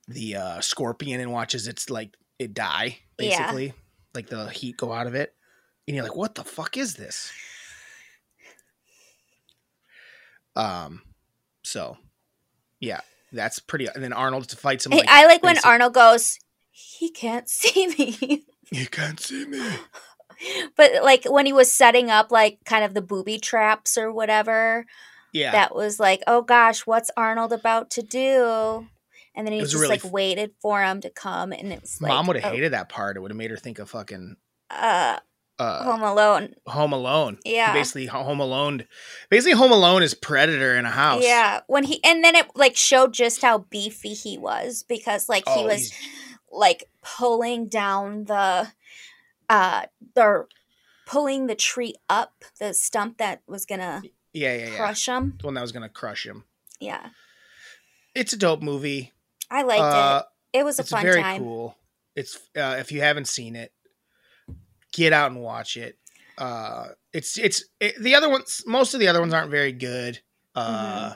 the, uh, scorpion and watches it's like it die basically. Yeah. Like the heat go out of it. And you're like, what the fuck is this? Um, so yeah, that's pretty. And then Arnold fights him. Hey, like, I like basic. When Arnold goes, he can't see me. He can't see me. But like when he was setting up like kind of the booby traps or whatever. Yeah. That was like, oh gosh, what's Arnold about to do? And then he just, really like, f- waited for him to come, and it was like... Mom would have hated oh. that part. It would have made her think of fucking... Uh, uh, Home Alone. Home Alone. Yeah. He basically, Home Alone... Basically, Home Alone is Predator in a house. Yeah. When he... And then it, like, showed just how beefy he was, because, like, oh, he was, he's... like, pulling down the... uh, the pulling the tree up, the stump that was gonna yeah, yeah, crush yeah. him. The one that was gonna crush him. Yeah. It's a dope movie. I liked uh, it. It was a fun time. It's very cool. It's uh, if you haven't seen it, get out and watch it. Uh, it's it's it, the other ones. Most of the other ones aren't very good. Uh, mm-hmm.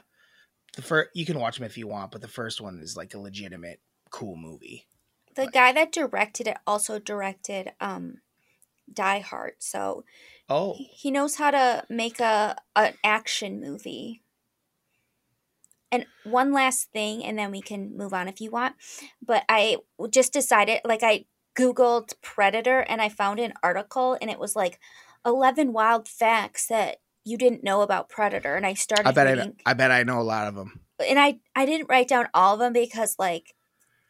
The first you can watch them if you want, but the first one is like a legitimate cool movie. The but. guy that directed it also directed um, Die Hard, so oh, he knows how to make a an action movie. And one last thing, and then we can move on if you want. But I just decided, like, I Googled Predator, and I found an article, and it was like eleven wild facts that you didn't know about Predator. And I started I bet reading, I, I bet I know a lot of them. And I, I didn't write down all of them because, like,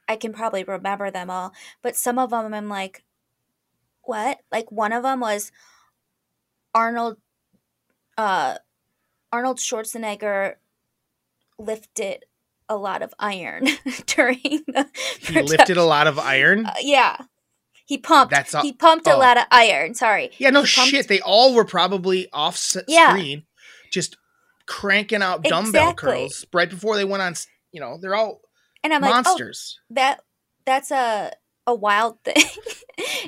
I can probably remember them all. But some of them I'm like, what? Like, one of them was Arnold, uh, Arnold Schwarzenegger lifted a lot of iron during the production. He lifted a lot of iron? Uh, yeah. He pumped. That's all, he pumped oh. a lot of iron. Sorry. Yeah, no shit. They all were probably off screen yeah. just cranking out dumbbell exactly. curls right before they went on, you know, they're all and I'm monsters. Like, oh, that that's a a wild thing.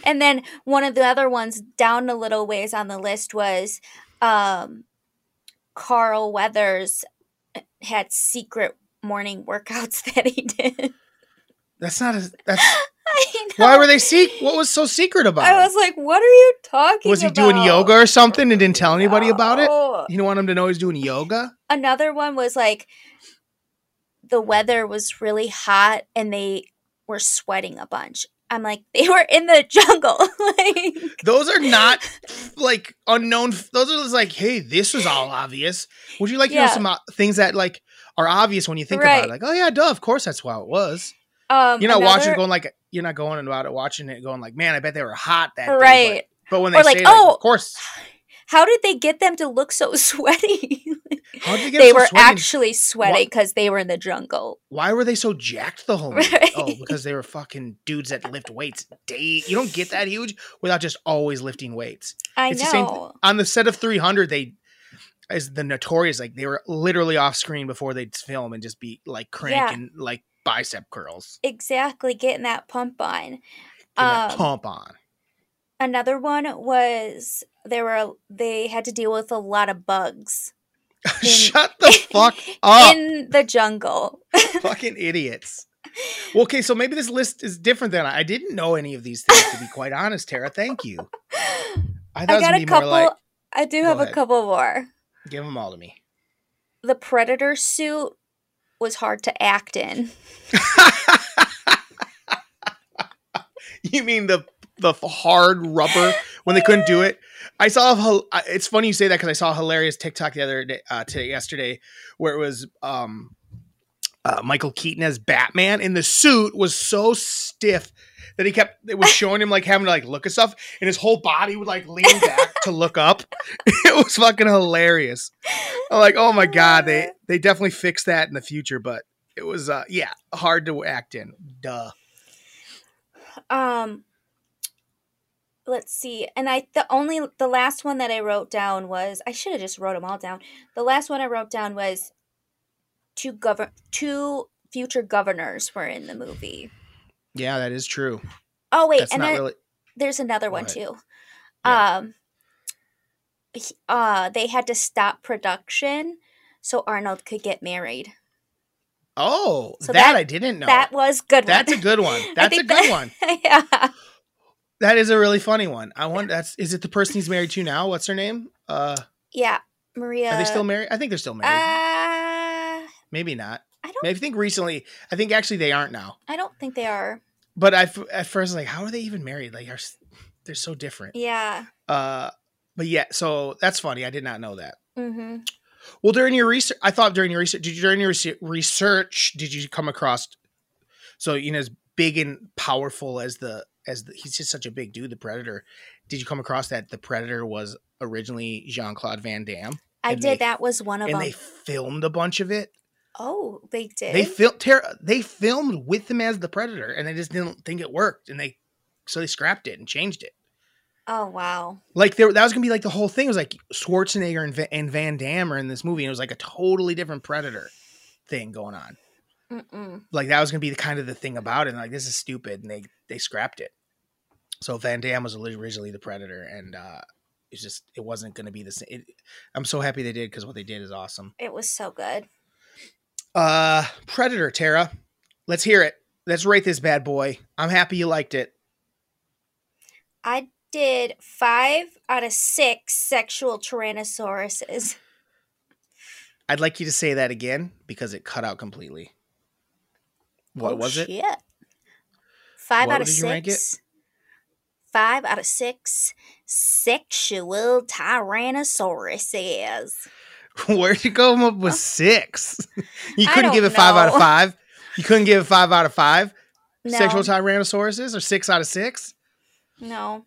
And then one of the other ones down a little ways on the list was um, Carl Weathers had secret morning workouts that he did. That's not a. That's. Why were they secret? What was so secret about it? I was like, what are you talking about? Was he about? doing yoga or something and didn't tell anybody no. about it? You don't want him to know he's doing yoga? Another one was like, the weather was really hot and they were sweating a bunch. I'm like, they were in the jungle. Like, those are not like unknown. F- those are just like, hey, this was all obvious. Would you like to yeah. know some uh, things that like are obvious when you think right. about it? Like, oh yeah, duh, of course that's why it was. Um, you're not another... watching going like you're not going about it watching it going like, man, I bet they were hot that right. day. Right. But, but when they or say like, oh, like, of course. How did they get them to look so sweaty? How did they get they them so were sweaty? Actually sweaty because they were in the jungle. Why were they so jacked the whole night? Right. Oh, because they were fucking dudes that lift weights. Day you don't get that huge without just always lifting weights. I it's know. The same th- on the set of three hundred, they is the notorious like they were literally off screen before they'd film and just be like cranking yeah. like bicep curls. Exactly, getting that pump on. Getting um, that pump on. Another one was there were they had to deal with a lot of bugs. In, Shut the fuck up. In the jungle. Fucking idiots. Well, okay, so maybe this list is different than I, I didn't know any of these things, to be quite honest, Tara. Thank you. I, thought I got it was a couple. Like, I do have ahead. a couple more. Give them all to me. The Predator suit was hard to act in. You mean the the hard rubber when they couldn't do it? I saw, it's funny you say that because I saw a hilarious TikTok the other day, uh, today, yesterday, where it was um, uh, Michael Keaton as Batman and the suit was so stiff that he kept, it was showing him like having to like look at stuff and his whole body would like lean back to look up. It was fucking hilarious. I'm like, oh my God, they, they definitely fixed that in the future, but it was, uh, yeah, hard to act in. Duh. Um, Let's see. And I the only the last one that I wrote down was I should have just wrote them all down. The last one I wrote down was two govern two future governors were in the movie. Yeah, that is true. Oh wait, That's and then really... there's another Go one ahead. too. Yeah. Um uh they had to stop production so Arnold could get married. Oh, so that, that I didn't know. That was good. That's one. a good one. That's a good that, one. Yeah. That is a really funny one. I want that's is it the person he's married to now? What's her name? Uh, yeah, Maria. Are they still married? I think they're still married. Uh, Maybe not. I don't. Maybe I think recently. I think actually they aren't now. I don't think they are. But I at first like, how are they even married? Like, are, they're so different. Yeah. Uh, but yeah, so that's funny. I did not know that. Mm-hmm. Well, during your research, I thought during your research, did you during your research did you come across? So you know, as big and powerful as the. As the, he's just such a big dude, the Predator. Did you come across that the Predator was originally Jean-Claude Van Damme? I did. They, that was one of and them. And they filmed a bunch of it. Oh, they did. They filmed. Ter- they filmed with him as the Predator, and they just didn't think it worked, and they so they scrapped it and changed it. Oh wow! Like there, that was gonna be like the whole thing. It was like Schwarzenegger and, Va- and Van Damme are in this movie, and it was like a totally different Predator thing going on. Mm-mm. Like that was gonna be the kind of the thing about it. And like this is stupid, and they they scrapped it. So Van Damme was originally the Predator, and uh, it's just it wasn't gonna be the same. It, I'm so happy they did because what they did is awesome. It was so good. Uh, Predator, Tara, let's hear it. Let's rate this bad boy. I'm happy you liked it. I did five out of six sexual tyrannosauruses. I'd like you to say that again because it cut out completely. What oh, was shit. it? Five what out of six. Five out of six sexual tyrannosauruses. Where'd you come up with six? You couldn't give it know. five out of five. You couldn't give it five out of five no. sexual tyrannosauruses or six out of six? No.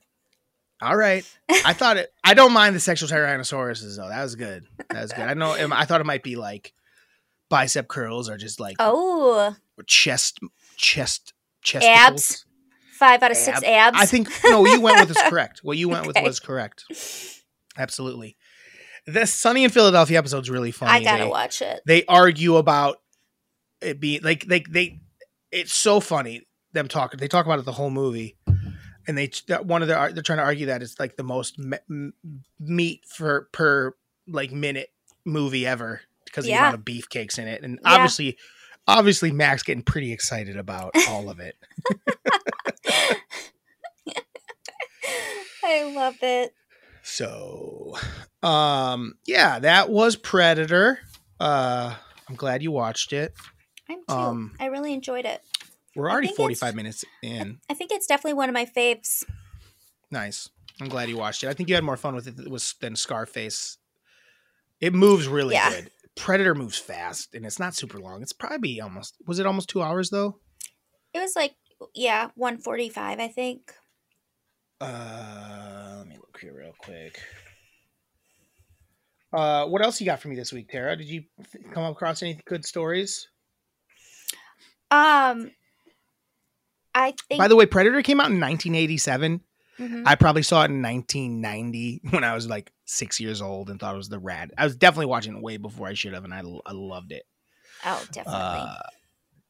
All right. I thought it, I don't mind the sexual tyrannosauruses though. That was good. That was good. I know. I thought it might be like bicep curls or just like, oh, chest, chest, chest, abs, five out of Ab- six abs. I think, no, you went with is correct. What you went okay. with was correct. Absolutely. The Sunny in Philadelphia episode's really funny. I gotta they, watch it. They argue about it being like, they, they, it's so funny. Them talking, they talk about it the whole movie. And they that one of their they're trying to argue that it's like the most me- meat for per like minute movie ever because yeah. you want beefcakes in it, and yeah. obviously obviously Max getting pretty excited about all of it. I love it. So, um, yeah, that was Predator. Uh, I'm glad you watched it. I'm too. Um, I really enjoyed it. We're already forty-five minutes in. I think it's definitely one of my faves. Nice. I'm glad you watched it. I think you had more fun with it than Scarface. It moves really yeah. good. Predator moves fast, and it's not super long. It's probably almost – was it almost two hours, though? It was like, yeah, one forty-five, I think. Uh, let me look here real quick. Uh, what else you got for me this week, Tara? Did you come across any good stories? Um, I think. By the way, Predator came out in nineteen eighty-seven. Mm-hmm. I probably saw it in nineteen ninety when I was like six years old and thought it was the rad. I was definitely watching it way before I should have, and I, I loved it. Oh, definitely. Uh,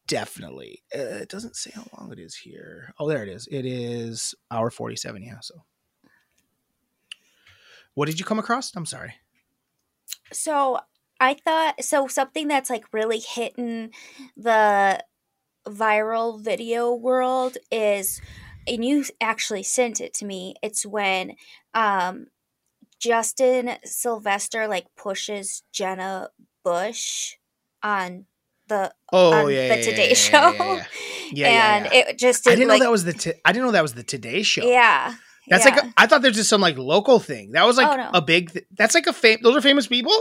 definitely. Uh, it doesn't say how long it is here. Oh, there it is. It is hour forty-seven. Yeah. So, what did you come across? I'm sorry. So I thought so something that's like really hitting the viral video world is. And you actually sent it to me. It's when um, Justin Sylvester like pushes Jenna Bush on the oh on yeah the Today yeah, Show, yeah, yeah, yeah. yeah and yeah, yeah. it just did, I didn't like, know that was the t- I didn't know that was the Today Show. Yeah, that's yeah. like a, I thought there's just some like local thing that was like oh, no. a big. Th- that's like a fam- those are famous people.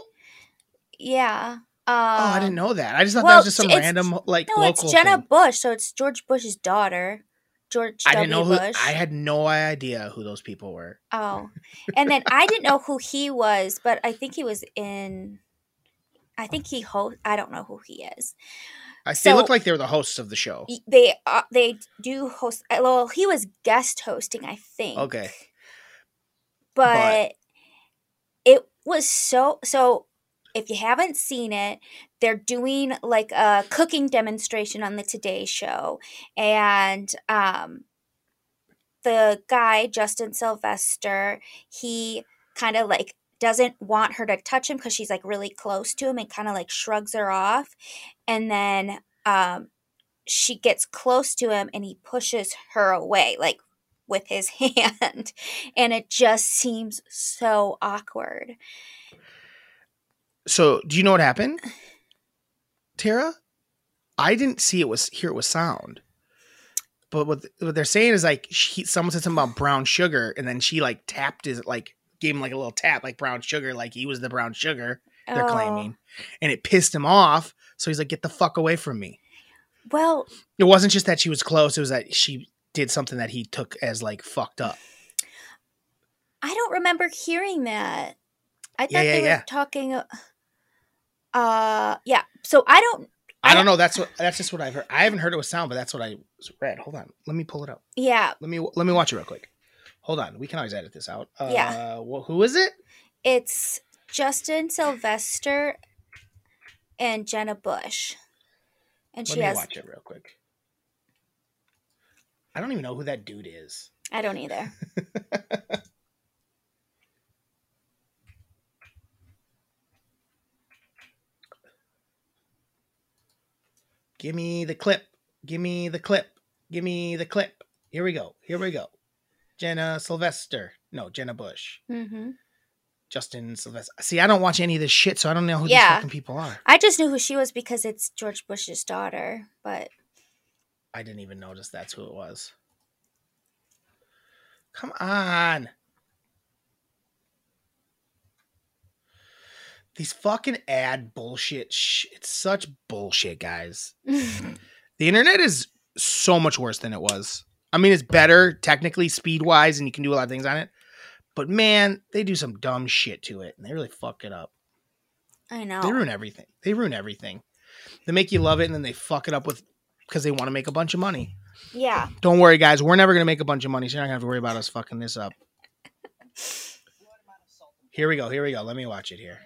Yeah. Um, oh, I didn't know that. I just thought well, that was just some random like no, local. It's Jenna thing. Bush, so it's George Bush's daughter. George I didn't know who, Bush. I had no idea who those people were. Oh, and then I didn't know who he was, but I think he was in. I think he host. I don't know who he is. I so, they look like they were the hosts of the show. They uh, they do host. Well, he was guest hosting, I think. Okay, but, but it was so so. If you haven't seen it, they're doing like a cooking demonstration on the Today Show. And um, the guy, Justin Sylvester, he kind of like doesn't want her to touch him because she's like really close to him and kind of like shrugs her off. And then um, she gets close to him and he pushes her away like with his hand. And it just seems so awkward. So, do you know what happened, Tara? I didn't see it was hear it was sound, but what what they're saying is like she, someone said something about brown sugar, and then she like tapped his like gave him like a little tap like brown sugar, like he was the brown sugar they're oh. claiming, and it pissed him off. So he's like, "Get the fuck away from me." Well, it wasn't just that she was close; it was that she did something that he took as like fucked up. I don't remember hearing that. I thought yeah, yeah, they were yeah. talking. Uh, Uh, yeah. So I don't. I, I don't know. That's what. That's just what I've heard. I haven't heard it with sound, but that's what I read. Hold on. Let me pull it up. Yeah. Let me let me watch it real quick. Hold on. We can always edit this out. Uh, yeah. Well, who is it? It's Justin Sylvester and Jenna Bush, and let she me has. Watch it real quick. I don't even know who that dude is. I don't either. Give me the clip. Give me the clip. Give me the clip. Here we go. Here we go. Jenna Sylvester. No, Jenna Bush. Mm-hmm. Justin Sylvester. See, I don't watch any of this shit, so I don't know who yeah. these fucking people are. I just knew who she was because it's George Bush's daughter, but. I didn't even notice that's who it was. Come on. These fucking ad bullshit. Sh- it's such bullshit, guys. The internet is so much worse than it was. I mean, it's better technically speed-wise, and you can do a lot of things on it. But, man, they do some dumb shit to it, and they really fuck it up. I know. They ruin everything. They ruin everything. They make you love it, and then they fuck it up with because they want to make a bunch of money. Yeah. Don't worry, guys. We're never going to make a bunch of money, so you're not going to have to worry about us fucking this up. Here we go. Here we go. Let me watch it here.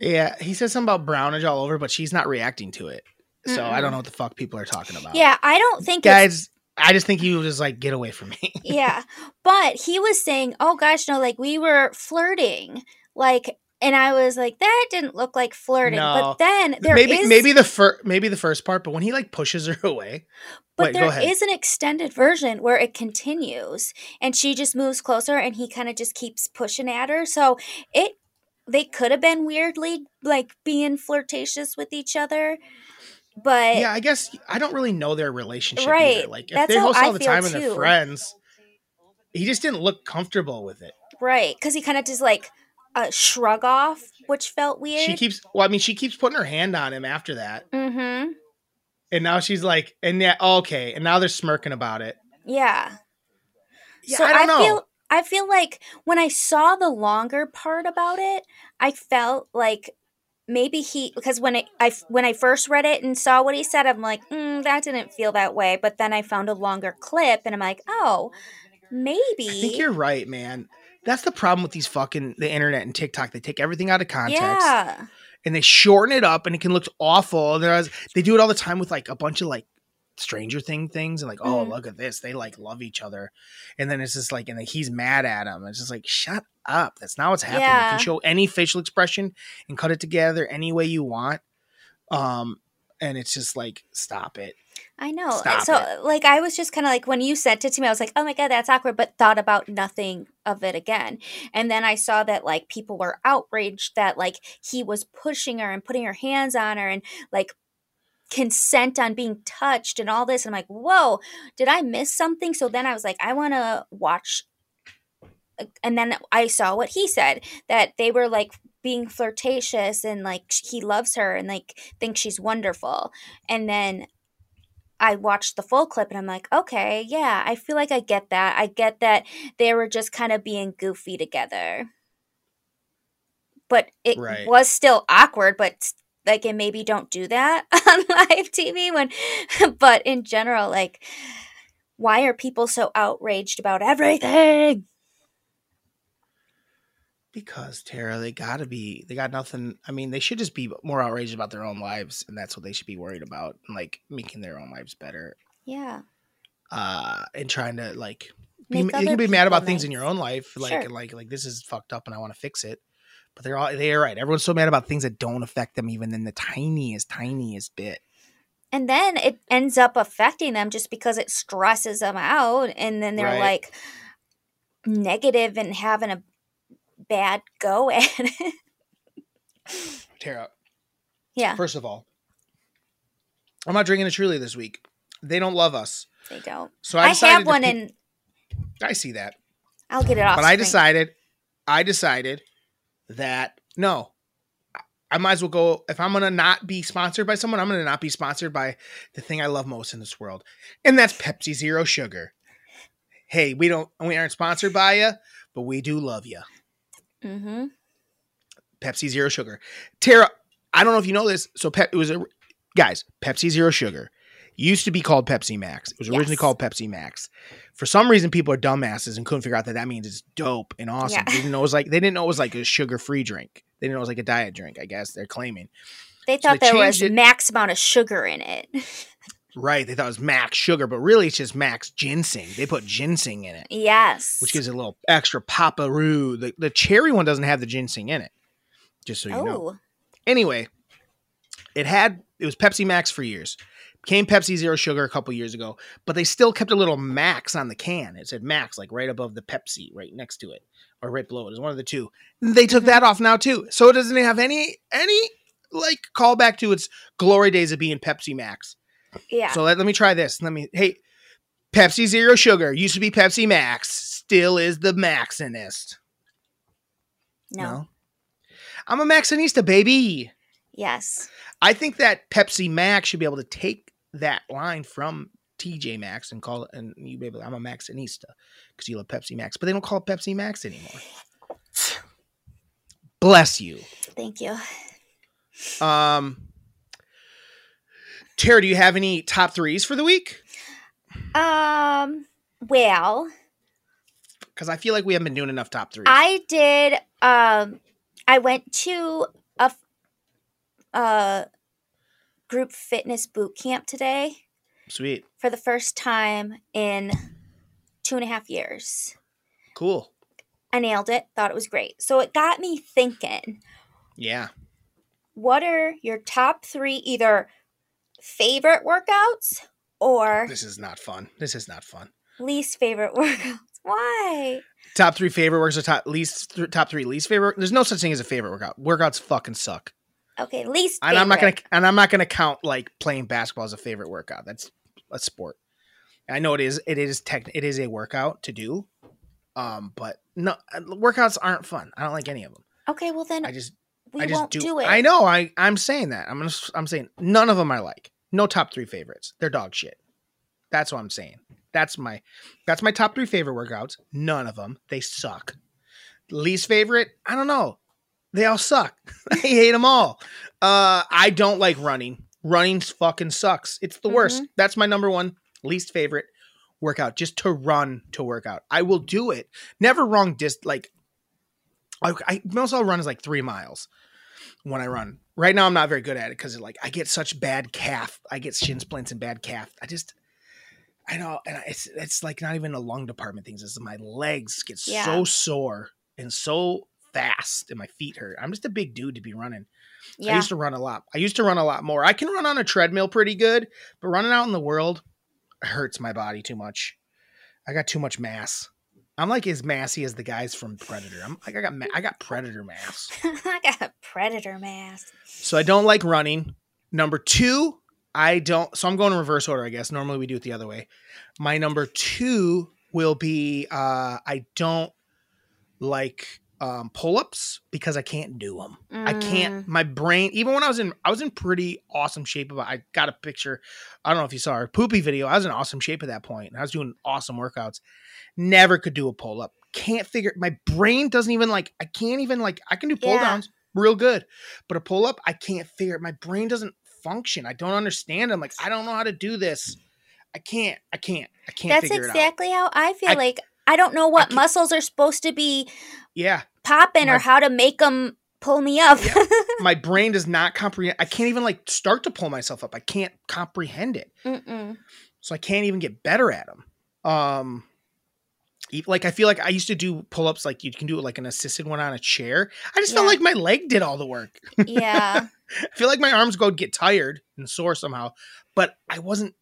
Yeah, he says something about brownage all over, but she's not reacting to it. So mm-mm. I don't know what the fuck people are talking about. Yeah, I don't think guys. It's... I just think he was just like, get away from me. Yeah, but he was saying, "Oh gosh, no, like we were flirting, like," And I was like, that didn't look like flirting. No. But then there maybe, is maybe the fir- maybe the first part, but when he like pushes her away. But Wait, there is an extended version where it continues and she just moves closer and he kind of just keeps pushing at her. So it they could have been weirdly like being flirtatious with each other. But yeah, I guess I don't really know their relationship right. either. Like if That's they host all I the time too. and they're friends, he just didn't look comfortable with it. Right, because he kind of just like a shrug off, which felt weird. She keeps, well, I mean, she keeps putting her hand on him after that. Mm-hmm. And now she's like, and yeah, oh, okay, and now they're smirking about it. Yeah. Yeah, so I don't I know. Feel, I feel like when I saw the longer part about it, I felt like. Maybe he, because when it, I, when I first read it and saw what he said, I'm like, mm, that didn't feel that way. But then I found a longer clip and I'm like, oh, maybe. I think you're right, man. That's the problem with these fucking, the internet and TikTok. They take everything out of context. Yeah. And they shorten it up and it can look awful. There's, they do it all the time with like a bunch of like Stranger Thing things and like, mm. oh, look at this. They like love each other. And then it's just like, and then he's mad at him. It's just like, shut up. That's not what's happening. Yeah. You can show any facial expression and cut it together any way you want. Um, and it's just like, stop it. I know. Stop so it. Like, I was just kind of like, when you sent it to me, I was like, oh my God, that's awkward, but thought about nothing of it again. And then I saw that like people were outraged that like he was pushing her and putting her hands on her and like consent on being touched and all this. And I'm like, whoa, did I miss something? So then I was like, I want to watch. And then I saw what he said, that they were like being flirtatious and like he loves her and like thinks she's wonderful. And then I watched the full clip and I'm like, okay, yeah, I feel like I get that. I get that they were just kind of being goofy together. But it right. was still awkward, but like, and maybe don't do that on live T V when, but in general, like, why are people so outraged about everything? Because, Tara, they gotta be, they got nothing. I mean, they should just be more outraged about their own lives, and that's what they should be worried about, and like making their own lives better. Yeah. Uh, and trying to like, be, you can be mad about life. things in your own life, like, sure. and like, like this is fucked up, and I want to fix it. But they're all, they're right. Everyone's so mad about things that don't affect them even in the tiniest, tiniest bit. And then it ends up affecting them just because it stresses them out. And then they're right. like negative and having a bad go at it. Tara. Yeah. First of all, I'm not drinking a Truly this week. They don't love us. They don't. So I, I have one and pe- I see that. I'll get it off. But screen. I decided, I decided. That no, I might as well go. If I'm gonna not be sponsored by someone, I'm gonna not be sponsored by the thing I love most in this world, and that's Pepsi Zero Sugar. Hey, we don't, we aren't sponsored by you, but we do love you. Mm-hmm. Pepsi Zero Sugar, Tara. I don't know if you know this. So Pep, it was a guys. Pepsi Zero Sugar used to be called Pepsi Max. It was originally yes. called Pepsi Max. For some reason, people are dumbasses and couldn't figure out that that means it's dope and awesome. Yeah. They didn't know it was like, they didn't know it was like a sugar-free drink. They didn't know it was like a diet drink, I guess they're claiming. They thought so they there was it. max amount of sugar in it. Right. They thought it was max sugar, but really it's just max ginseng. They put ginseng in it. Yes. Which gives it a little extra pop-a-roo. The, the cherry one doesn't have the ginseng in it, just so you oh. know. Anyway, it had, it was Pepsi Max for years. Came Pepsi Zero Sugar a couple years ago, but they still kept a little Max on the can. It said Max, like right above the Pepsi, right next to it, or right below it. It was one of the two. They took that off now too, so it doesn't have any any like callback to its glory days of being Pepsi Max. Yeah. So let, let me try this. Let me. Hey, Pepsi Zero Sugar used to be Pepsi Max, still is the Maxinist. No, no? I'm a Maxinista, baby. Yes. I think that Pepsi Max should be able to take that line from T J Maxx and call it, and you be able to, I'm a Maxinista because you love Pepsi Max, but they don't call it Pepsi Max anymore. Bless you. Thank you. Um, Tara, do you have any top threes for the week? Um, well, because I feel like we haven't been doing enough top threes. I did. Um, I went to a uh. group fitness boot camp today. Sweet. For the first time in two and a half years. Cool. I nailed it. Thought it was great. So it got me thinking. Yeah. What are your top three either favorite workouts or... This is not fun. This is not fun. Least favorite workouts. Why? Top three favorite workouts or top, least, th- top three least favorite. There's no such thing as a favorite workout. Workouts fucking suck. Okay, least favorite. And I'm not gonna and I'm not gonna count like playing basketball as a favorite workout. That's a sport. I know it is. It is tech. It is a workout to do. Um, but no, workouts aren't fun. I don't like any of them. Okay, well then I just we I just won't do, do it. I know. I I'm saying that. I'm gonna, I'm saying none of them I like. No top three favorites. They're dog shit. That's what I'm saying. That's my that's my top three favorite workouts. None of them. They suck. Least favorite. I don't know. They all suck. I hate them all. Uh, I don't like running. Running fucking sucks. It's the mm-hmm. worst. That's my number one least favorite workout. Just to run to workout. I will do it. Never wrong dis like. I, I most I'll run is like three miles. When I run right now, I'm not very good at it because like I get such bad calf. I get shin splints and bad calf. I just. I know, and it's it's like not even a lung department things. It's my legs get yeah. so sore and so. Fast and my feet hurt. I'm just a big dude to be running. Yeah. I used to run a lot. I used to run a lot more. I can run on a treadmill pretty good, but running out in the world hurts my body too much. I got too much mass. I'm like as massy as the guys from Predator. I'm like I got ma- I got Predator mass. I got Predator mass. So I don't like running. Number two, I don't. So I'm going in reverse order, I guess. Normally we do it the other way. My number two will be uh, I don't like. Um, pull-ups because I can't do them. Mm. I can't, my brain, even when I was in, I was in pretty awesome shape. About, I got a picture. I don't know if you saw our poopy video. I was in awesome shape at that point and I was doing awesome workouts. Never could do a pull-up. Can't figure, my brain doesn't even like, I can't even like, I can do pull-downs yeah. real good, but a pull-up, I can't figure it. My brain doesn't function. I don't understand. I'm like, I don't know how to do this. I can't, I can't, I can't That's figure exactly it out. That's exactly how I feel I, like. I don't know what muscles are supposed to be yeah, popping or how to make them pull me up. Yeah. My brain does not comprehend. I can't even like start to pull myself up. I can't comprehend it. Mm-mm. So I can't even get better at them. Um, like I feel like I used to do pull-ups. Like you can do like an assisted one on a chair. I just yeah. felt like my leg did all the work. Yeah. I feel like my arms go get tired and sore somehow, but I wasn't.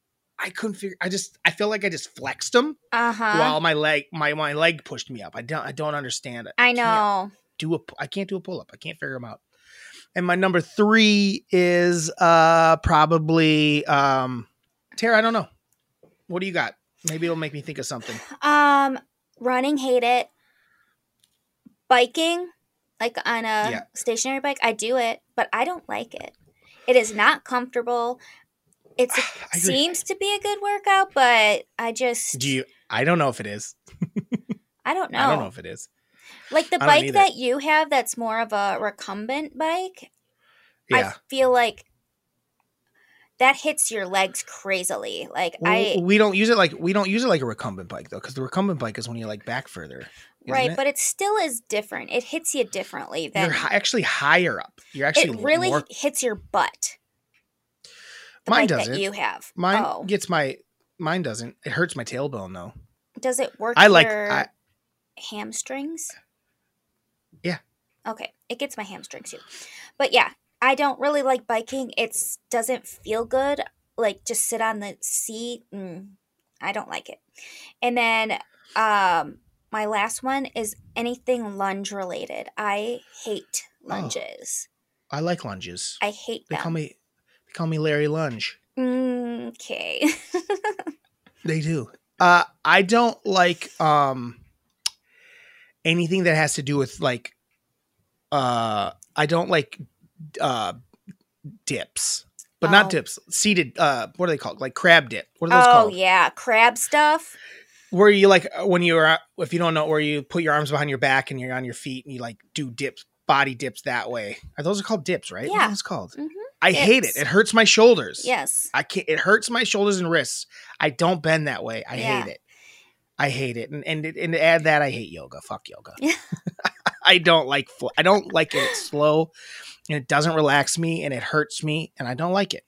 I couldn't figure. I just. I feel like I just flexed them uh-huh. while my leg, my, my leg pushed me up. I don't. I don't understand it. I, I know. Do a. I can't do a pull up. I can't figure them out. And my number three is uh probably um Tara. I don't know. What do you got? Maybe it'll make me think of something. Um, running, hate it. Biking, like on a yeah. stationary bike, I do it, but I don't like it. It is not comfortable. It seems to be a good workout, but I just... Do you? I don't know if it is. I don't know. I don't know if it is. Like the bike that you have that's more of a recumbent bike, yeah. I feel like that hits your legs crazily. Like well, I we don't use it like we don't use it like a recumbent bike though, because the recumbent bike is when you like back further. Right, it? But it still is different. It hits you differently than you're hi- actually higher up. You're actually it really more... hits your butt. The mine doesn't. That you have mine oh. gets my mine doesn't. It hurts my tailbone though. Does it work? I like your I, hamstrings. Yeah. Okay, it gets my hamstrings too, but yeah, I don't really like biking. It doesn't feel good. Like just sit on the seat. Mm, I don't like it. And then um, my last one is anything lunge related. I hate lunges. Oh, I like lunges. I hate them. They call me. Call me Larry Lunge. Okay. They do. Uh, I don't like um anything that has to do with like. Uh, I don't like uh dips, but oh. not dips. Seated. Uh, what are they called? Like crab dip. What are those oh, called? Oh yeah, crab stuff. Where you like when you're if you don't know where you put your arms behind your back and you're on your feet and you like do dips, body dips that way. Are those are called dips, right? Yeah, it's called. Mm-hmm. I it's, hate it. It hurts my shoulders. Yes. I can't, it hurts my shoulders and wrists. I don't bend that way. I yeah. hate it. I hate it. And, and and add that, I hate yoga. Fuck yoga. Yeah. I don't like, I don't like it. It's slow and it doesn't relax me and it hurts me and I don't like it.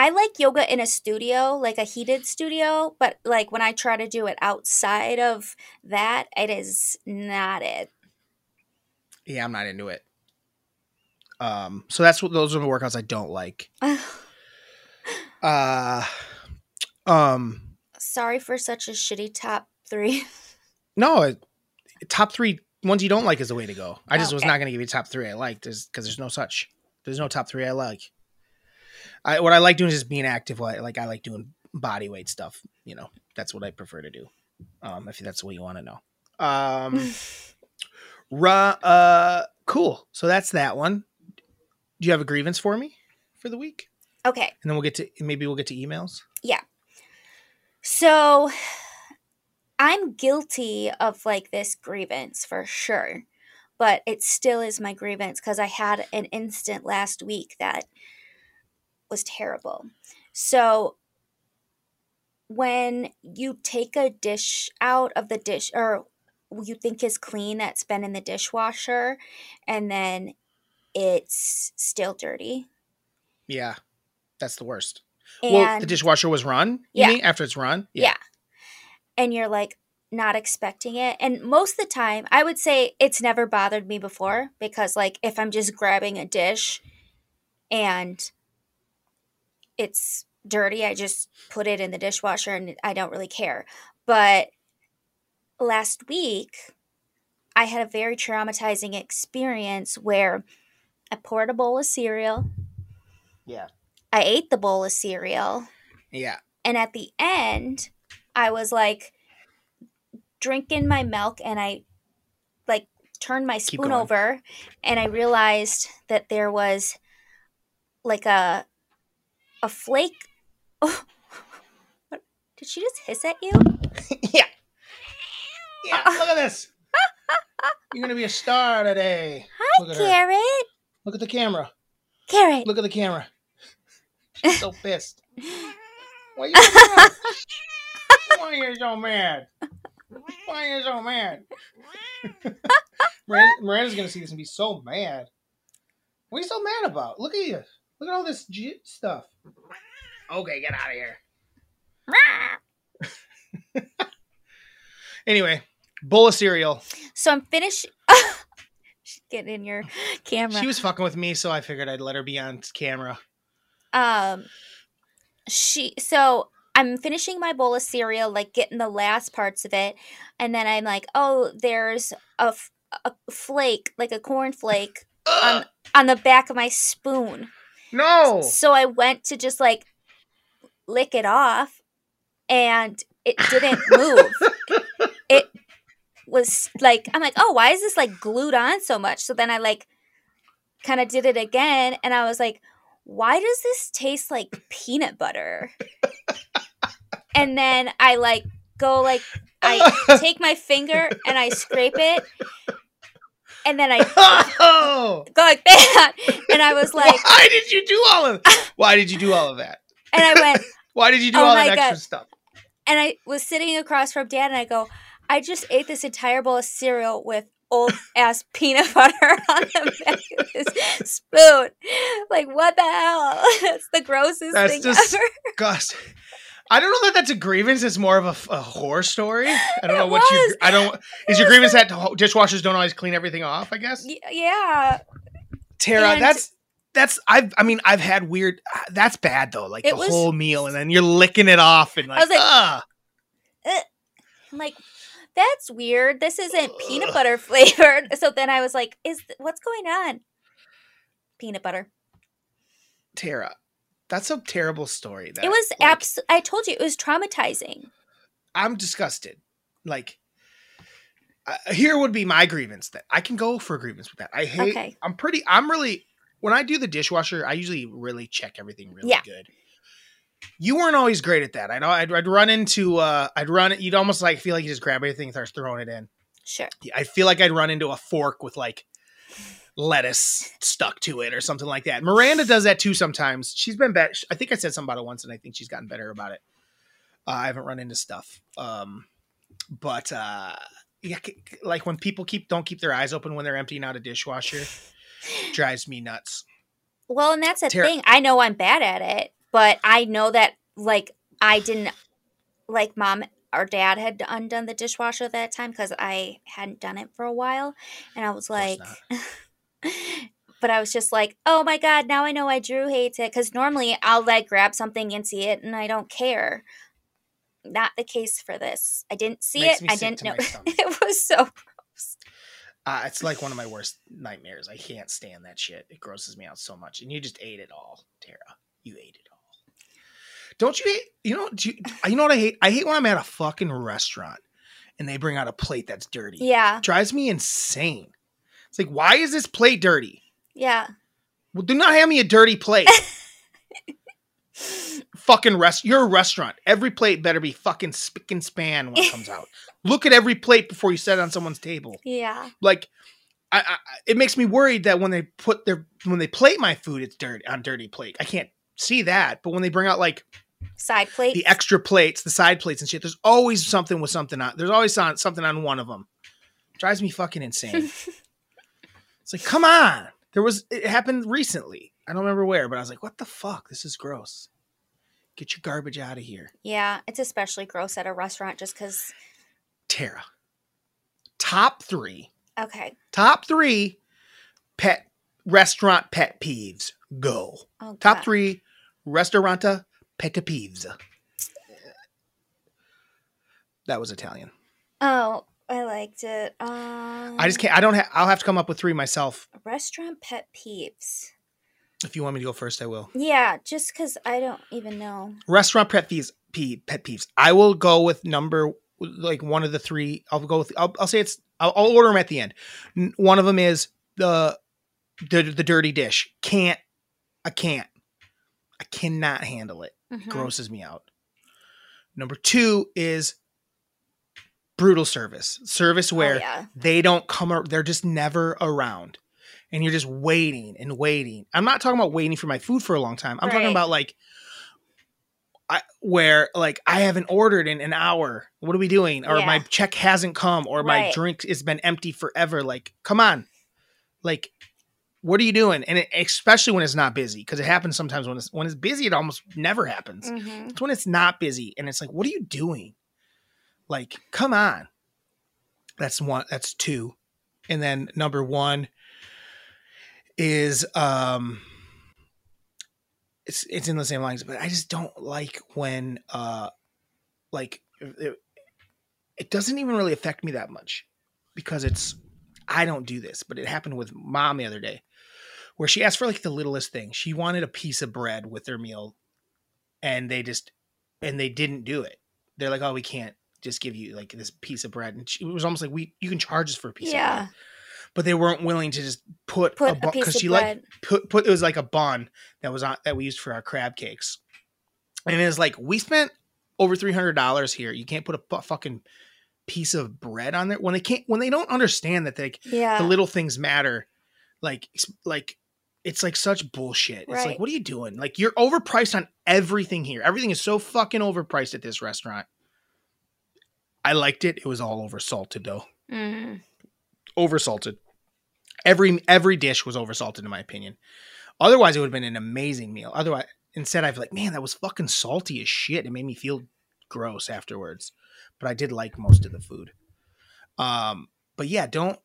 I like yoga in a studio, like a heated studio, but like when I try to do it outside of that, it is not it. Yeah, I'm not into it. Um, so that's what those are the workouts I don't like. uh, um, sorry for such a shitty top three. No, top three ones you don't like is the way to go. I just okay. was not going to give you top three I liked because there's no such. There's no top three I like. I, what I like doing is just being active. Like I like doing body weight stuff. You know, that's what I prefer to do. Um, if that's what you want to know. Um, ra, uh, cool. So that's that one. Do you have a grievance for me for the week? Okay. And then we'll get to, maybe we'll get to emails. Yeah. So I'm guilty of like this grievance for sure, but it still is my grievance because I had an incident last week that was terrible. So when you take a dish out of the dish or you think is clean that's been in the dishwasher and then it's still dirty. Yeah. That's the worst. And well, the dishwasher was run, you yeah. mean? After it's run? Yeah. yeah. And you're like not expecting it. And most of the time, I would say it's never bothered me before because like if I'm just grabbing a dish and it's dirty, I just put it in the dishwasher and I don't really care. But last week, I had a very traumatizing experience where I poured a bowl of cereal. Yeah. I ate the bowl of cereal. Yeah. And at the end, I was like drinking my milk and I like turned my spoon over and I realized that there was like a A flake. Oh. What? Did she just hiss at you? yeah. Yeah. Uh, look at this. You're going to be a star today. Hi, look at Carrot. Her. Look at the camera. Carrot. Look at the camera. She's so pissed. Why are you so mad? Why are you so mad? Why are you so mad? Miranda, Miranda's going to see this and be so mad. What are you so mad about? Look at you. Look at all this j- stuff. Okay, get out of here. Anyway, bowl of cereal. So I'm finished. Get in your camera. She was fucking with me, so I figured I'd let her be on camera. Um, she. So I'm finishing my bowl of cereal, like getting the last parts of it, and then I'm like, oh, there's a, f- a flake, like a corn flake, on on the back of my spoon. No. So I went to just like lick it off and it didn't move. It was like, I'm like, oh, why is this like glued on so much? So then I like kind of did it again. And I was like, why does this taste like peanut butter? And then I like go like, I take my finger and I scrape it. And then I oh. go like that. And I was like, why did you do all of that? Why did you do all of that? And I went, why did you do oh all that God. extra stuff? And I was sitting across from Dad and I go, I just ate this entire bowl of cereal with old ass peanut butter on the back of this spoon. Like, what the hell? That's the grossest that's thing just, ever. Gosh. I don't know that that's a grievance. It's more of a, a horror story. I don't it know what was. you. I don't. Is your grievance that dishwashers don't always clean everything off? I guess. Y- yeah. Tara, and that's that's. I've. I mean, I've had weird. Uh, that's bad though. Like the was, whole meal, and then you're licking it off, and like, I was like ah. Uh, I'm like, that's weird. This isn't Ugh. peanut butter flavored. So then I was like, is th- what's going on? Peanut butter. Tara. That's a terrible story. That, it was like, abs- I told you it was traumatizing. I'm disgusted. Like, uh, here would be my grievance that I can go for a grievance with that. I hate. Okay. I'm pretty. I'm really. When I do the dishwasher, I usually really check everything really yeah. good. You weren't always great at that. I know. I'd, I'd run into. Uh, I'd run. You'd almost like feel like you just grab everything and start throwing it in. Sure. I feel like I'd run into a fork with like lettuce stuck to it or something like that. Miranda does that too sometimes. She's been better. I think I said something about it once and I think she's gotten better about it. Uh, I haven't run into stuff. Um, but uh, yeah, like when people keep don't keep their eyes open when they're emptying out a dishwasher, drives me nuts. Well, and that's the Ter- thing. I know I'm bad at it. But I know that, like, I didn't, like, mom or dad had undone the dishwasher at that time because I hadn't done it for a while. And I was like, but I was just like, oh my God, now I know why Drew hates it. Because normally I'll, like, grab something and see it and I don't care. Not the case for this. I didn't see it. I didn't know. It was so gross. Uh, it's like one of my worst nightmares. I can't stand that shit. It grosses me out so much. And you just ate it all, Tara. You ate it all. Don't you hate? You know, do you, you know what I hate? I hate when I'm at a fucking restaurant and they bring out a plate that's dirty. Yeah. It drives me insane. It's like, why is this plate dirty? Yeah. Well, do not hand me a dirty plate. Fucking rest. You're a restaurant. Every plate better be fucking spick and span when it comes out. Look at every plate before you set it on someone's table. Yeah. Like, I, I, it makes me worried that when they put their when they plate my food, it's dirty on dirty plate. I can't see that. But when they bring out like side plates, the extra plates, the side plates and shit, there's always something with something on. There's always on, something on one of them. It drives me fucking insane. It's like, come on. There was it happened recently. I don't remember where, but I was like, what the fuck? This is gross. Get your garbage out of here. Yeah, it's especially gross at a restaurant just because. Tara, top three. Okay. Top three pet restaurant pet peeves. Go. Oh, top God. Three restauranta pet peeves. That was Italian. Oh, I liked it. Um, I just can't. I don't have. I'll have to come up with three myself. Restaurant pet peeves. If you want me to go first, I will. Yeah, just because I don't even know. Restaurant pet peeves. Pet peeves. I will go with number like one of the three. I'll go with. I'll, I'll say it's. I'll, I'll order them at the end. One of them is the the the dirty dish. Can't. I can't. I cannot handle it. Mm-hmm. It grosses me out. Number two is brutal service. Service where oh, yeah. they don't come. Ar- they're just never around. And you're just waiting and waiting. I'm not talking about waiting for my food for a long time. I'm right. talking about like, I, where like I haven't ordered in an hour. What are we doing? Or yeah. my check hasn't come or right. my drink has been empty forever. Like, come on. Like, what are you doing? And it, especially when it's not busy, because it happens sometimes when it's, when it's busy, it almost never happens. Mm-hmm. It's when it's not busy. And it's like, what are you doing? Like, come on. That's one. That's two. And then number one. Is um, it's it's in the same lines, but I just don't like when uh, like it, it doesn't even really affect me that much because it's I don't do this, but it happened with mom the other day where she asked for like the littlest thing. She wanted a piece of bread with their meal, and they just and they didn't do it. They're like, oh, we can't just give you like this piece of bread, and she, it was almost like we you can charge us for a piece yeah. of bread. But they weren't willing to just put, put a bun because she bread. Like put, put it was like a bun that was on that we used for our crab cakes, and it was like we spent over three hundred dollars here. You can't put a bu- fucking piece of bread on there when they can't when they don't understand that they yeah. the little things matter. Like like it's like such bullshit. It's right. like what are you doing? Like you're overpriced on everything here. Everything is so fucking overpriced at this restaurant. I liked it. It was all oversalted though. Mm-hmm. Oversalted. Every every dish was oversalted in my opinion. Otherwise, it would have been an amazing meal. Otherwise, instead, I'd be like, man, that was fucking salty as shit. It made me feel gross afterwards. But I did like most of the food. Um, but yeah, don't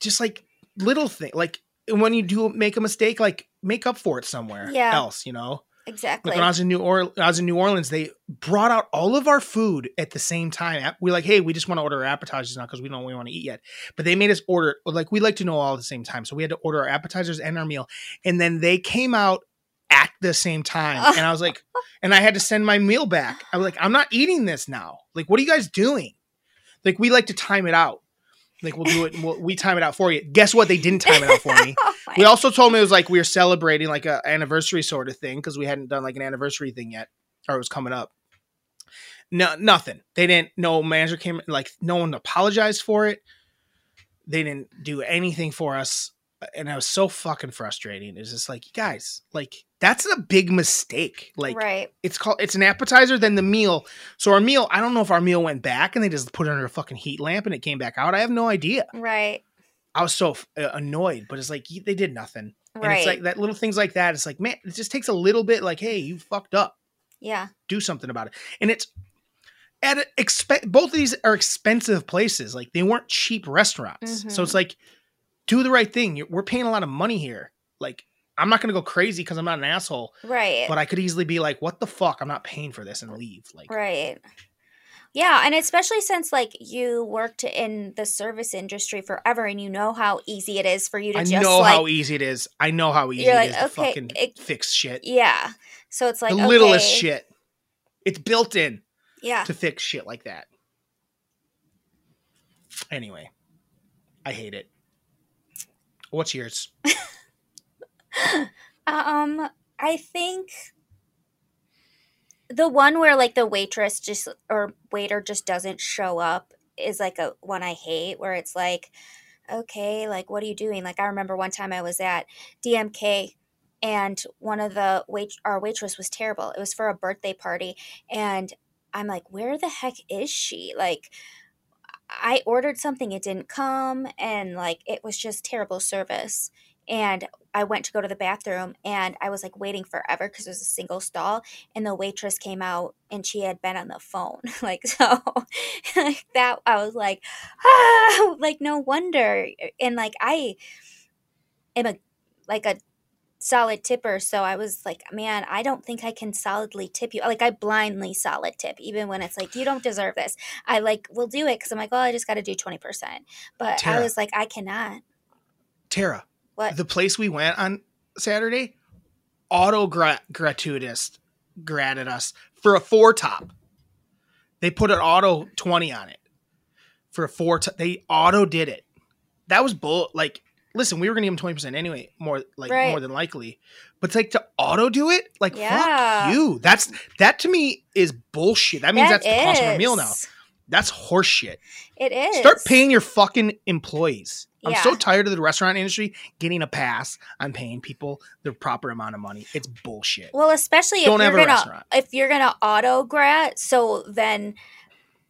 just like little thing. Like when you do make a mistake, like make up for it somewhere yeah. else. You know exactly. Like when I was in New or- I was in New Orleans, they brought out all of our food at the same time. We were like, hey, we just want to order our appetizers now because we don't we want to eat yet. But they made us order like we like to know all at the same time, so we had to order our appetizers and our meal, and then they came out at the same time, and I was like, and I had to send my meal back. I was like, I'm not eating this now. Like, what are you guys doing? Like, we like to time it out. Like, we'll do it. We'll, we time it out for you. Guess what? They didn't time it out for me. Oh they also told me it was like we were celebrating like an anniversary sort of thing because we hadn't done like an anniversary thing yet, or it was coming up. No, nothing. They didn't. No manager came. Like, no one apologized for it. They didn't do anything for us, and it was so fucking frustrating. It's just like, you guys, like that's a big mistake. Like, right. It's called. It's an appetizer, then the meal. So our meal. I don't know if our meal went back and they just put it under a fucking heat lamp and it came back out. I have no idea. Right. I was so uh, annoyed, but it's like they did nothing. And right. It's like that little things like that. It's like, man, it just takes a little bit like, hey, you fucked up. Yeah. Do something about it. And it's at an exp- both of these are expensive places. Like they weren't cheap restaurants. Mm-hmm. So it's like, do the right thing. We're paying a lot of money here. Like, I'm not going to go crazy because I'm not an asshole. Right. But I could easily be like, what the fuck? I'm not paying for this, and leave. Like, right. Yeah. And especially since like you worked in the service industry forever and you know how easy it is for you to I just I know like, how easy it is. I know how easy it like, is to okay, fucking it, fix shit. Yeah. So it's like the okay. littlest shit. It's built in. Yeah. To fix shit like that. Anyway. I hate it. What's yours? um, I think the one where like the waitress just or waiter just doesn't show up is like a one I hate, where it's like, okay, like what are you doing? Like I remember one time I was at D M K and one of the wait our waitress was terrible. It was for a birthday party, and I'm like, where the heck is she? Like I ordered something, it didn't come, and like it was just terrible service. And I went to go to the bathroom, and I was like waiting forever because it was a single stall, and the waitress came out and she had been on the phone. Like, so like that, I was like, ah, like no wonder. And like, I am a, like a solid tipper. So I was like, man, I don't think I can solidly tip you. Like I blindly solid tip, even when it's like, you don't deserve this. I like, will do it. Cause I'm like, oh, I just got to do twenty percent. But Tara, I was like, I cannot. Tara. What? The place we went on Saturday, auto gratuitous granted us for a four top. They put an auto twenty on it for a four. T- they auto did it. That was bull. Like, listen, we were going to give them twenty percent anyway, more like right. more than likely, but it's like to auto do it. Like, yeah. fuck you. That's that to me is bullshit. That means that that's is. the cost of a meal now. That's horseshit. It is. Start paying your fucking employees. I'm yeah. so tired of the restaurant industry getting a pass on paying people the proper amount of money. It's bullshit. Well, especially Don't if you're gonna if you're gonna auto grat, so then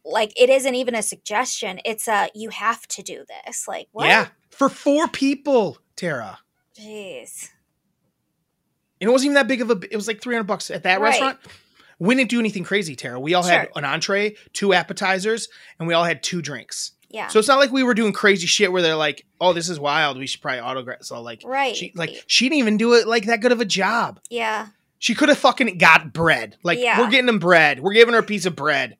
like it isn't even a suggestion. It's a you have to do this. Like what? Yeah, for four people, Tara. Jeez. And it wasn't even that big of a. It was like three hundred bucks at that right. restaurant. We didn't do anything crazy, Tara. We all sure. had an entree, two appetizers, and we all had two drinks. Yeah. So it's not like we were doing crazy shit where they're like, "Oh, this is wild. We should probably autograph." So like, right? She, like she didn't even do it like that good of a job. Yeah. She could have fucking got bread. Like yeah. we're getting them bread. We're giving her a piece of bread.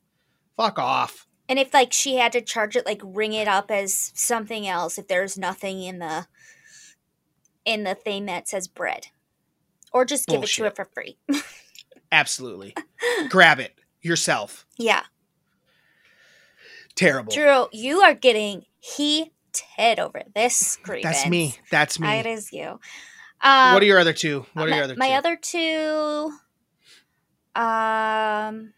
Fuck off. And if like she had to charge it, like ring it up as something else. If there's nothing in the in the thing that says bread, or just give Bullshit. it to her for free. Absolutely. Grab it yourself. Yeah. Terrible. Drew, you are getting heated over this grievance. That's me. That's me. It is you. Um, what are your other two? What are my, your other my two? My other two, um,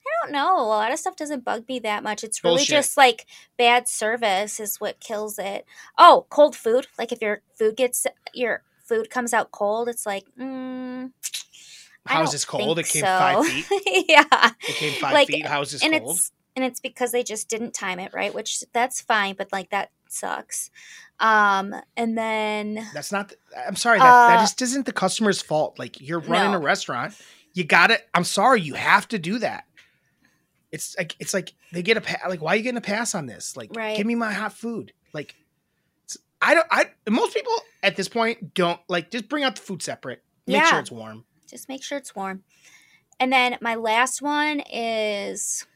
I don't know. A lot of stuff doesn't bug me that much. It's really Bullshit. just like bad service is what kills it. Oh, cold food. Like if your food gets, your food comes out cold, it's like, mm. How is this cold? It came so. five feet. yeah. It came five like, feet. How is this and cold? It's, and it's because they just didn't time it right, which that's fine, but like that sucks. Um, and then. That's not, the, I'm sorry, that, uh, that just isn't the customer's fault. Like you're running no. a restaurant. You got it. I'm sorry. You have to do that. It's like, it's like they get a pass. Like, why are you getting a pass on this? Like, right. give me my hot food. Like, I don't, I, most people at this point don't like, just bring out the food separate. Make yeah. sure it's warm. Just make sure it's warm. And then my last one is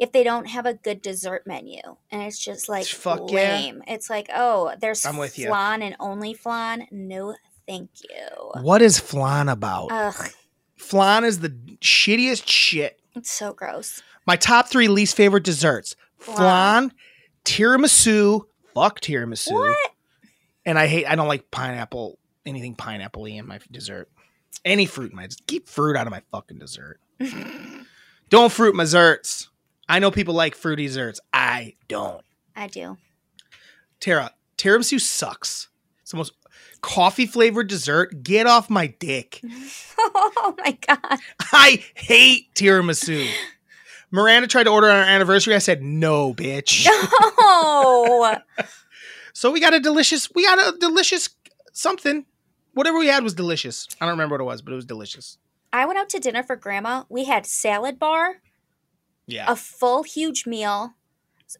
if they don't have a good dessert menu. And it's just like Fuck lame. Yeah. It's like, oh, there's I'm with flan you. and only flan. No, thank you. What is flan about? Ugh. Flan is the shittiest shit. It's so gross. My top three least favorite desserts. Flan, flan tiramisu. Fuck tiramisu. What? And I hate, I don't like pineapple, anything pineapple-y in my dessert. Any fruit in my dessert. Keep fruit out of my fucking dessert. Don't fruit my desserts. I know people like fruity desserts. I don't. I do. Tara, tiramisu sucks. It's the most coffee flavored dessert. Get off my dick. Oh my God. I hate tiramisu. Miranda tried to order on our anniversary. I said, no, bitch. No. So we got a delicious, we got a delicious something. Whatever we had was delicious. I don't remember what it was, but it was delicious. I went out to dinner for Grandma. We had salad bar. Yeah. A full huge meal.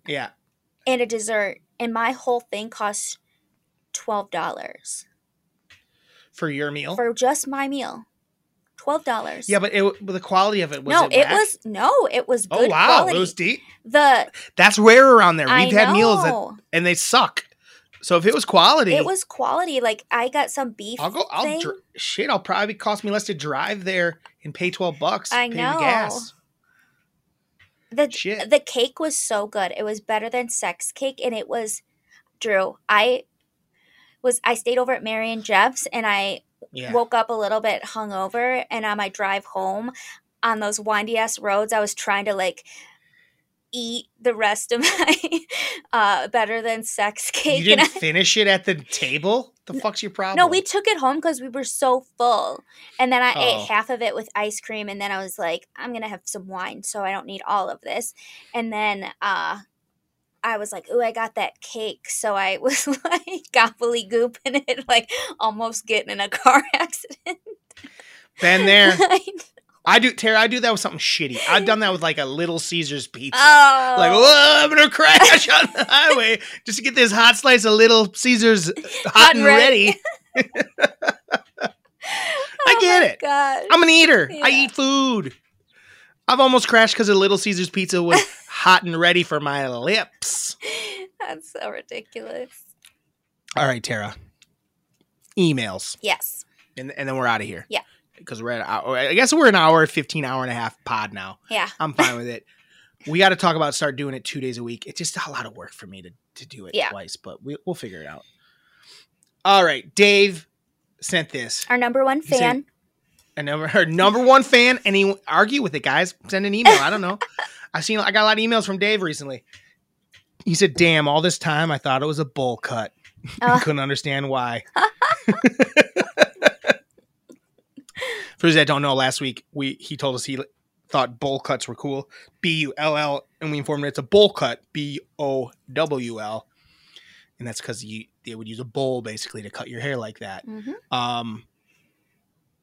Yeah. And a dessert. And my whole thing cost twelve dollars. For your meal? For just my meal. twelve dollars. Yeah, but it, the quality of it was No, it, it was no, it was good. Oh wow, quality. It was deep. The That's rare around there. We've I had know. meals that, and they suck. So if it was quality. It was quality. Like I got some beef. I'll go I'll thing. Dr- shit, I'll probably cost me less to drive there and pay twelve bucks. I pay know. The gas. The shit. The cake was so good. It was better than sex cake, and it was Drew. I was I stayed over at Mary and Jeff's, and I Yeah. woke up a little bit hungover, and on my drive home on those windy ass roads, I was trying to like eat the rest of my uh, better than sex cake. You didn't I, finish it at the table? The no, fuck's your problem? No, we took it home because we were so full. And then I oh. ate half of it with ice cream, and then I was like, I'm going to have some wine, so I don't need all of this. And then uh, I was like, ooh, I got that cake. So I was like gobbledygooping it, like almost getting in a car accident. Been there. I do, Tara, I do that with something shitty. I've done that with like a Little Caesars pizza. Oh. Like, whoa, I'm going to crash on the highway just to get this hot slice of Little Caesars hot, hot and ready. ready. I get oh it. Gosh. I'm an eater. Yeah. I eat food. I've almost crashed because a Little Caesars pizza was hot and ready for my lips. That's so ridiculous. All right, Tara. Emails. Yes. And, and then we're out of here. Yeah. Because we're at an hour, I guess we're an hour, fifteen, hour and a half pod now. Yeah. I'm fine with it. We got to talk about start doing it two days a week. It's just a lot of work for me to, to do it yeah. twice, but we, we'll figure it out. All right. Dave sent this. Our number one he fan. Said, number, our number one fan. And he argue with it, guys. Send an email. I don't know. I've seen, I got a lot of emails from Dave recently. He said, damn, all this time I thought it was a bowl cut. Uh. Couldn't understand why. For those that don't know, last week we he told us he thought bowl cuts were cool, B U L L, and we informed him it's a bowl cut, B O W L, and that's because you they would use a bowl basically to cut your hair like that. Mm-hmm. Um,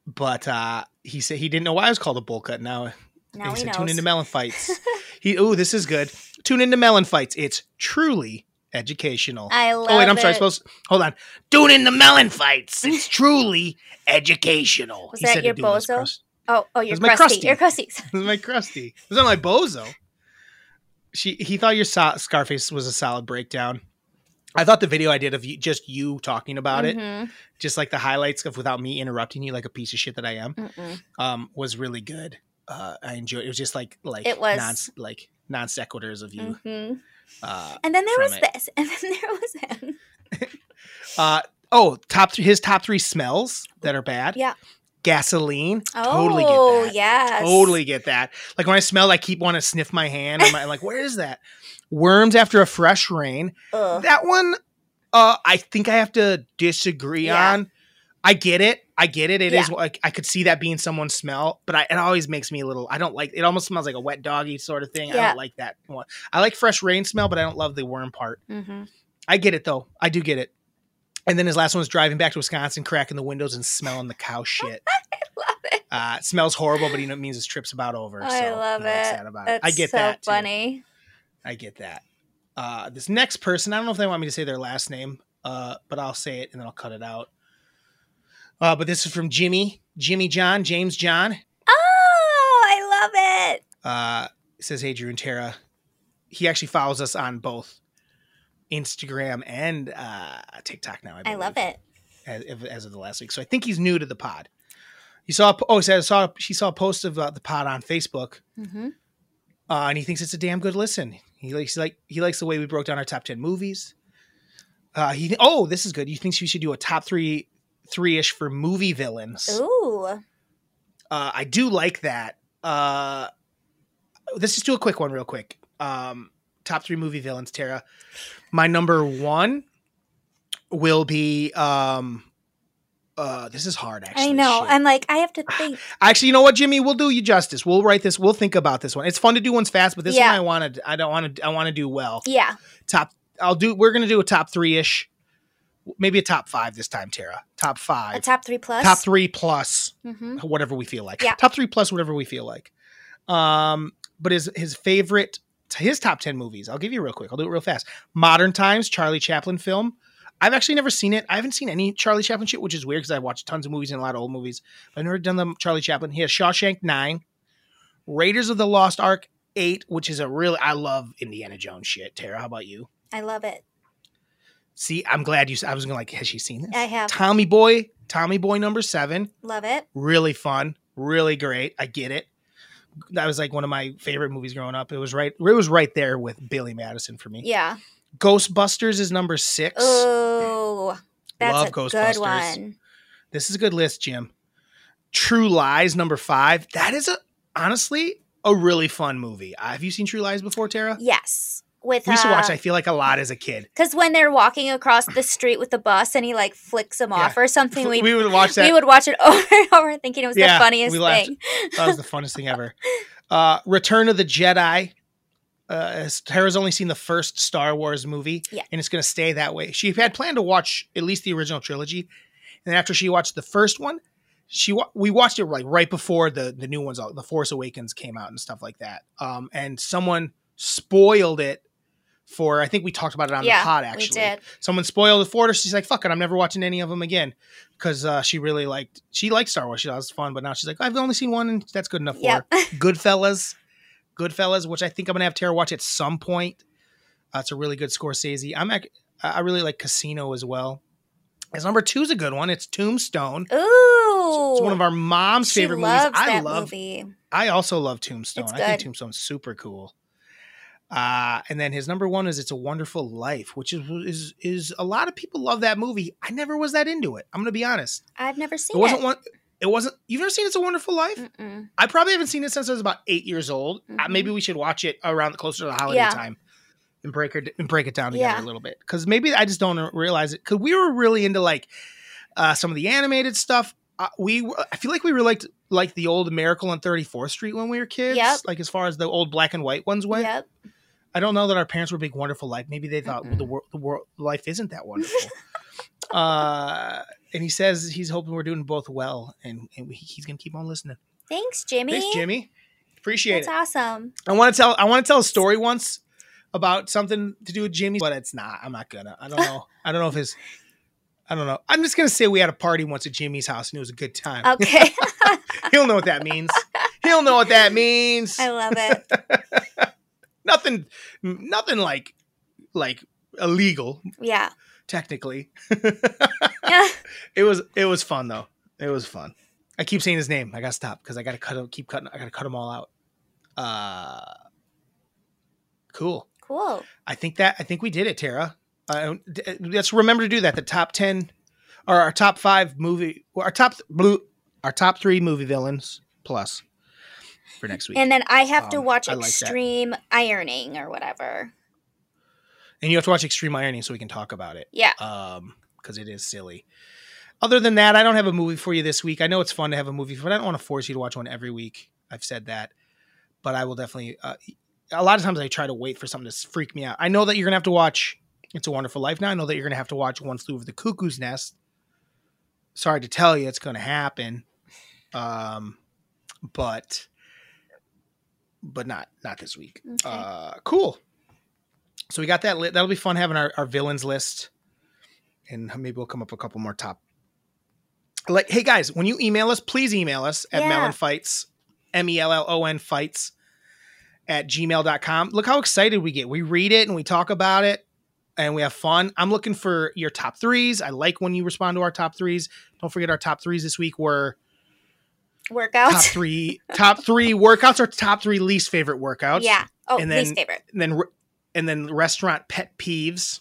but uh, he said he didn't know why it was called a bowl cut. Now, now he, he said, knows. Tune into Melon Fights. he oh, this is good. Tune into Melon Fights. It's truly educational. I love it. Oh, wait, I'm it. sorry. I'm supposed to, hold on. Tune in the Melon Fights. It's truly educational. Was he that your bozo? Oh, oh, your crusty. Your crusty. It was my crusty. It was not my bozo. She, he thought your so- Scarface was a solid breakdown. I thought the video I did of you, just you talking about mm-hmm. it, just like the highlights of without me interrupting you like a piece of shit that I am, um, was really good. Uh, I enjoyed it. It was just like, like, it was. Non, like non sequiturs of you. Mm-hmm. Uh, and then there was it. this, and then there was him. uh, oh, top th- his top three smells that are bad. Yeah, gasoline. Oh, totally get that. Oh, yes, totally get that. Like when I smell, I keep wanting to sniff my hand. I'm, I'm like, where is that? Worms after a fresh rain. Ugh. That one, uh, I think I have to disagree yeah. on. I get it. I get it. It yeah. is like I could see that being someone's smell, but I, it always makes me a little. I don't like. It almost smells like a wet doggy sort of thing. Yeah. I don't like that one. I like fresh rain smell, but I don't love the worm part. Mm-hmm. I get it though. I do get it. And then his last one was driving back to Wisconsin, cracking the windows and smelling the cow shit. I love it. Uh, it smells horrible, but you know it means his trip's about over. Oh, so I love it. Sad about it. I get so that. Too. Funny. I get that. Uh, this next person, I don't know if they want me to say their last name, uh, but I'll say it and then I'll cut it out. Uh, but this is from Jimmy, Jimmy John, James John. Oh, I love it. Uh, it says, hey, Drew and Tara. He actually follows us on both Instagram and uh, TikTok now. I, I love it. As, as of the last week. So I think he's new to the pod. He saw, oh, he said, I saw, she saw a post about the pod on Facebook. Mm-hmm. Uh, and he thinks it's a damn good listen. He likes, like, he likes the way we broke down our top ten movies. Uh, he, oh, this is good. He thinks we should do a top three. Three-ish for movie villains. Ooh. Uh, I do like that. Uh, let's just do a quick one real quick. Um, top three movie villains, Tara. My number one will be... Um, uh, this is hard, actually. I know. Shit. I'm like, I have to think. Actually, you know what, Jimmy? We'll do you justice. We'll write this. We'll think about this one. It's fun to do ones fast, but this yeah. one I want to... I don't want to... I want to do well. Yeah. Top... I'll do... We're going to do a top three-ish maybe a top five this time, Tara. Top five. A top three plus? Top three plus, mm-hmm. whatever we feel like. Yeah. Top three plus whatever we feel like. Um, but his, his favorite, his top ten movies, I'll give you real quick. I'll do it real fast. Modern Times, Charlie Chaplin film. I've actually never seen it. I haven't seen any Charlie Chaplin shit, which is weird because I've watched tons of movies and a lot of old movies. But I've never done the Charlie Chaplin. He has Shawshank nine, Raiders of the Lost Ark eight, which is a really, I love Indiana Jones shit. Tara, how about you? I love it. See, I'm glad you, I was going to like, has she seen this? I have. Tommy Boy, Tommy Boy number seven. Love it. Really fun. Really great. I get it. That was like one of my favorite movies growing up. It was right, it was right there with Billy Madison for me. Yeah. Ghostbusters is number six. Oh, that's Love a Ghostbusters. Good one. This is a good list, Jim. True Lies, number five. That is a, honestly, a really fun movie. Uh, have you seen True Lies before, Tara? Yes. With, we used to watch, uh, I feel like, a lot as a kid. Because when they're walking across the street with the bus and he, like, flicks them off yeah. or something. We, we would watch that. We would watch it over and over thinking it was yeah, the funniest thing. That was the funnest thing ever. Uh, Return of the Jedi. Uh, Tara's only seen the first Star Wars movie, yeah. and it's going to stay that way. She had planned to watch at least the original trilogy, and then after she watched the first one, she wa- we watched it like right before the the new ones, all, the Force Awakens came out and stuff like that. Um, and someone spoiled it for, I think we talked about it on yeah, the pod actually. We did. Someone spoiled it for her. She's like, "Fuck it, I'm never watching any of them again," because uh, she really liked she liked Star Wars. She thought it was fun, but now she's like, "I've only seen one, and that's good enough for yep. her." Goodfellas. Goodfellas, which I think I'm gonna have Tara watch at some point. Uh, it's a really good Scorsese. I'm ac- I really like Casino as well. As number two is a good one. It's Tombstone. Ooh, it's one of our mom's she favorite loves movies. That I love. Movie. I also love Tombstone. I think Tombstone's super cool. Uh, and then his number one is It's a Wonderful Life, which is is is a lot of people love that movie. I never was that into it. I'm gonna be honest. I've never seen it. Wasn't it. One. It wasn't. You've never seen It's a Wonderful Life? Mm-mm. I probably haven't seen it since I was about eight years old. Mm-hmm. Uh, maybe we should watch it around closer to the holiday yeah. time and break it and break it down together yeah. a little bit, because maybe I just don't realize it. Because we were really into like uh, some of the animated stuff. Uh, we were, I feel like we were like like the old Miracle on thirty-fourth Street when we were kids. Yep. Like as far as the old black and white ones went. Yep. I don't know that our parents were big Wonderful Life. Maybe they thought mm-hmm. well, the world the world life isn't that wonderful. uh And he says he's hoping we're doing both well, and, and he's going to keep on listening. Thanks, Jimmy. Thanks, Jimmy. Appreciate it. That's awesome. I want to tell I want to tell a story once about something to do with Jimmy, but it's not. I'm not going to. I don't know. I don't know if his – I don't know. I'm just going to say we had a party once at Jimmy's house, and it was a good time. Okay. He'll know what that means. He'll know what that means. I love it. nothing nothing like like illegal. Yeah. Technically. yeah. It was it was fun though. It was fun. I keep saying his name. I gotta stop because I gotta cut him keep cutting I gotta cut them all out. Uh cool. Cool. I think that I think we did it, Tara. Uh, let's remember to do that. The top ten or our top five movie our top blue our top three movie villains plus for next week. And then I have um, to watch I Extreme like Ironing or whatever. And you have to watch Extreme Ironing so we can talk about it. Yeah. Um, because it is silly. Other than that, I don't have a movie for you this week. I know it's fun to have a movie, but I don't want to force you to watch one every week. I've said that. But I will definitely uh, – a lot of times I try to wait for something to freak me out. I know that you're going to have to watch It's a Wonderful Life now. I know that you're going to have to watch One Flew Over the Cuckoo's Nest. Sorry to tell you, it's going to happen. Um, But but not not this week. Okay. Uh, cool. So we got that lit. That'll be fun having our, our villains list, and maybe we'll come up with a couple more top. Like, hey guys, when you email us, please email us at yeah. Melon Fights, M E L L O N Fights at gmail dot com. Look how excited we get. We read it and we talk about it and we have fun. I'm looking for your top threes. I like when you respond to our top threes. Don't forget our top threes this week were workouts. Top three, top three workouts or top three least favorite workouts. Yeah. Oh, and then, least favorite. And then. Re- And then restaurant pet peeves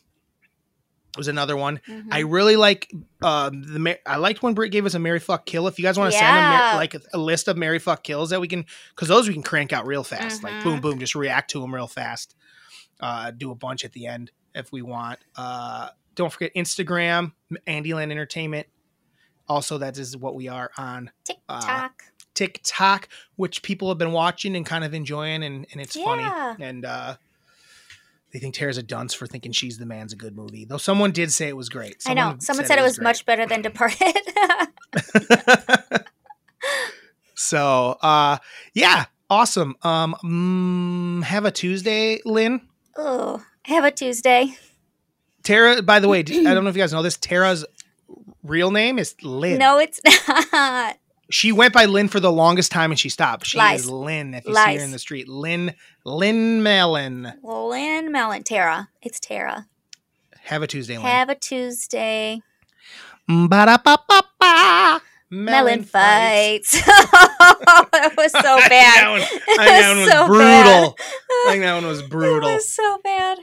was another one. Mm-hmm. I really like um, the. I liked when Britt gave us a Mary Fuck Kill. If you guys want to yeah. send a, like a list of Mary Fuck Kills that we can, because those we can crank out real fast. Mm-hmm. Like boom, boom, just react to them real fast. Uh, do a bunch at the end if we want. Uh, don't forget Instagram, Andyland Entertainment. Also, that is what we are on TikTok. Uh, TikTok, which people have been watching and kind of enjoying, and, and it's yeah. funny and. Uh, They think Tara's a dunce for thinking She's the Man's a good movie. Though someone did say it was great. Someone I know. Someone said, said it was, was much better than Departed. So, uh, yeah. Awesome. Um, mm, have a Tuesday, Lynn. Oh, have a Tuesday. Tara, by the way, I don't know if you guys know this. Tara's real name is Lynn. No, it's not. She went by Lynn for the longest time and she stopped. She Lies. is Lynn. If you Lies. see her in the street, Lynn, Lynn Mellon. Lynn Mellon. Tara. It's Tara. Have a Tuesday, Lynn. Have a Tuesday. Ba-da-ba-ba-ba. Melon, Melon Fights. Fights. That was so bad. I think that one, I think that was so brutal. Bad. I think that one was brutal. It was so bad.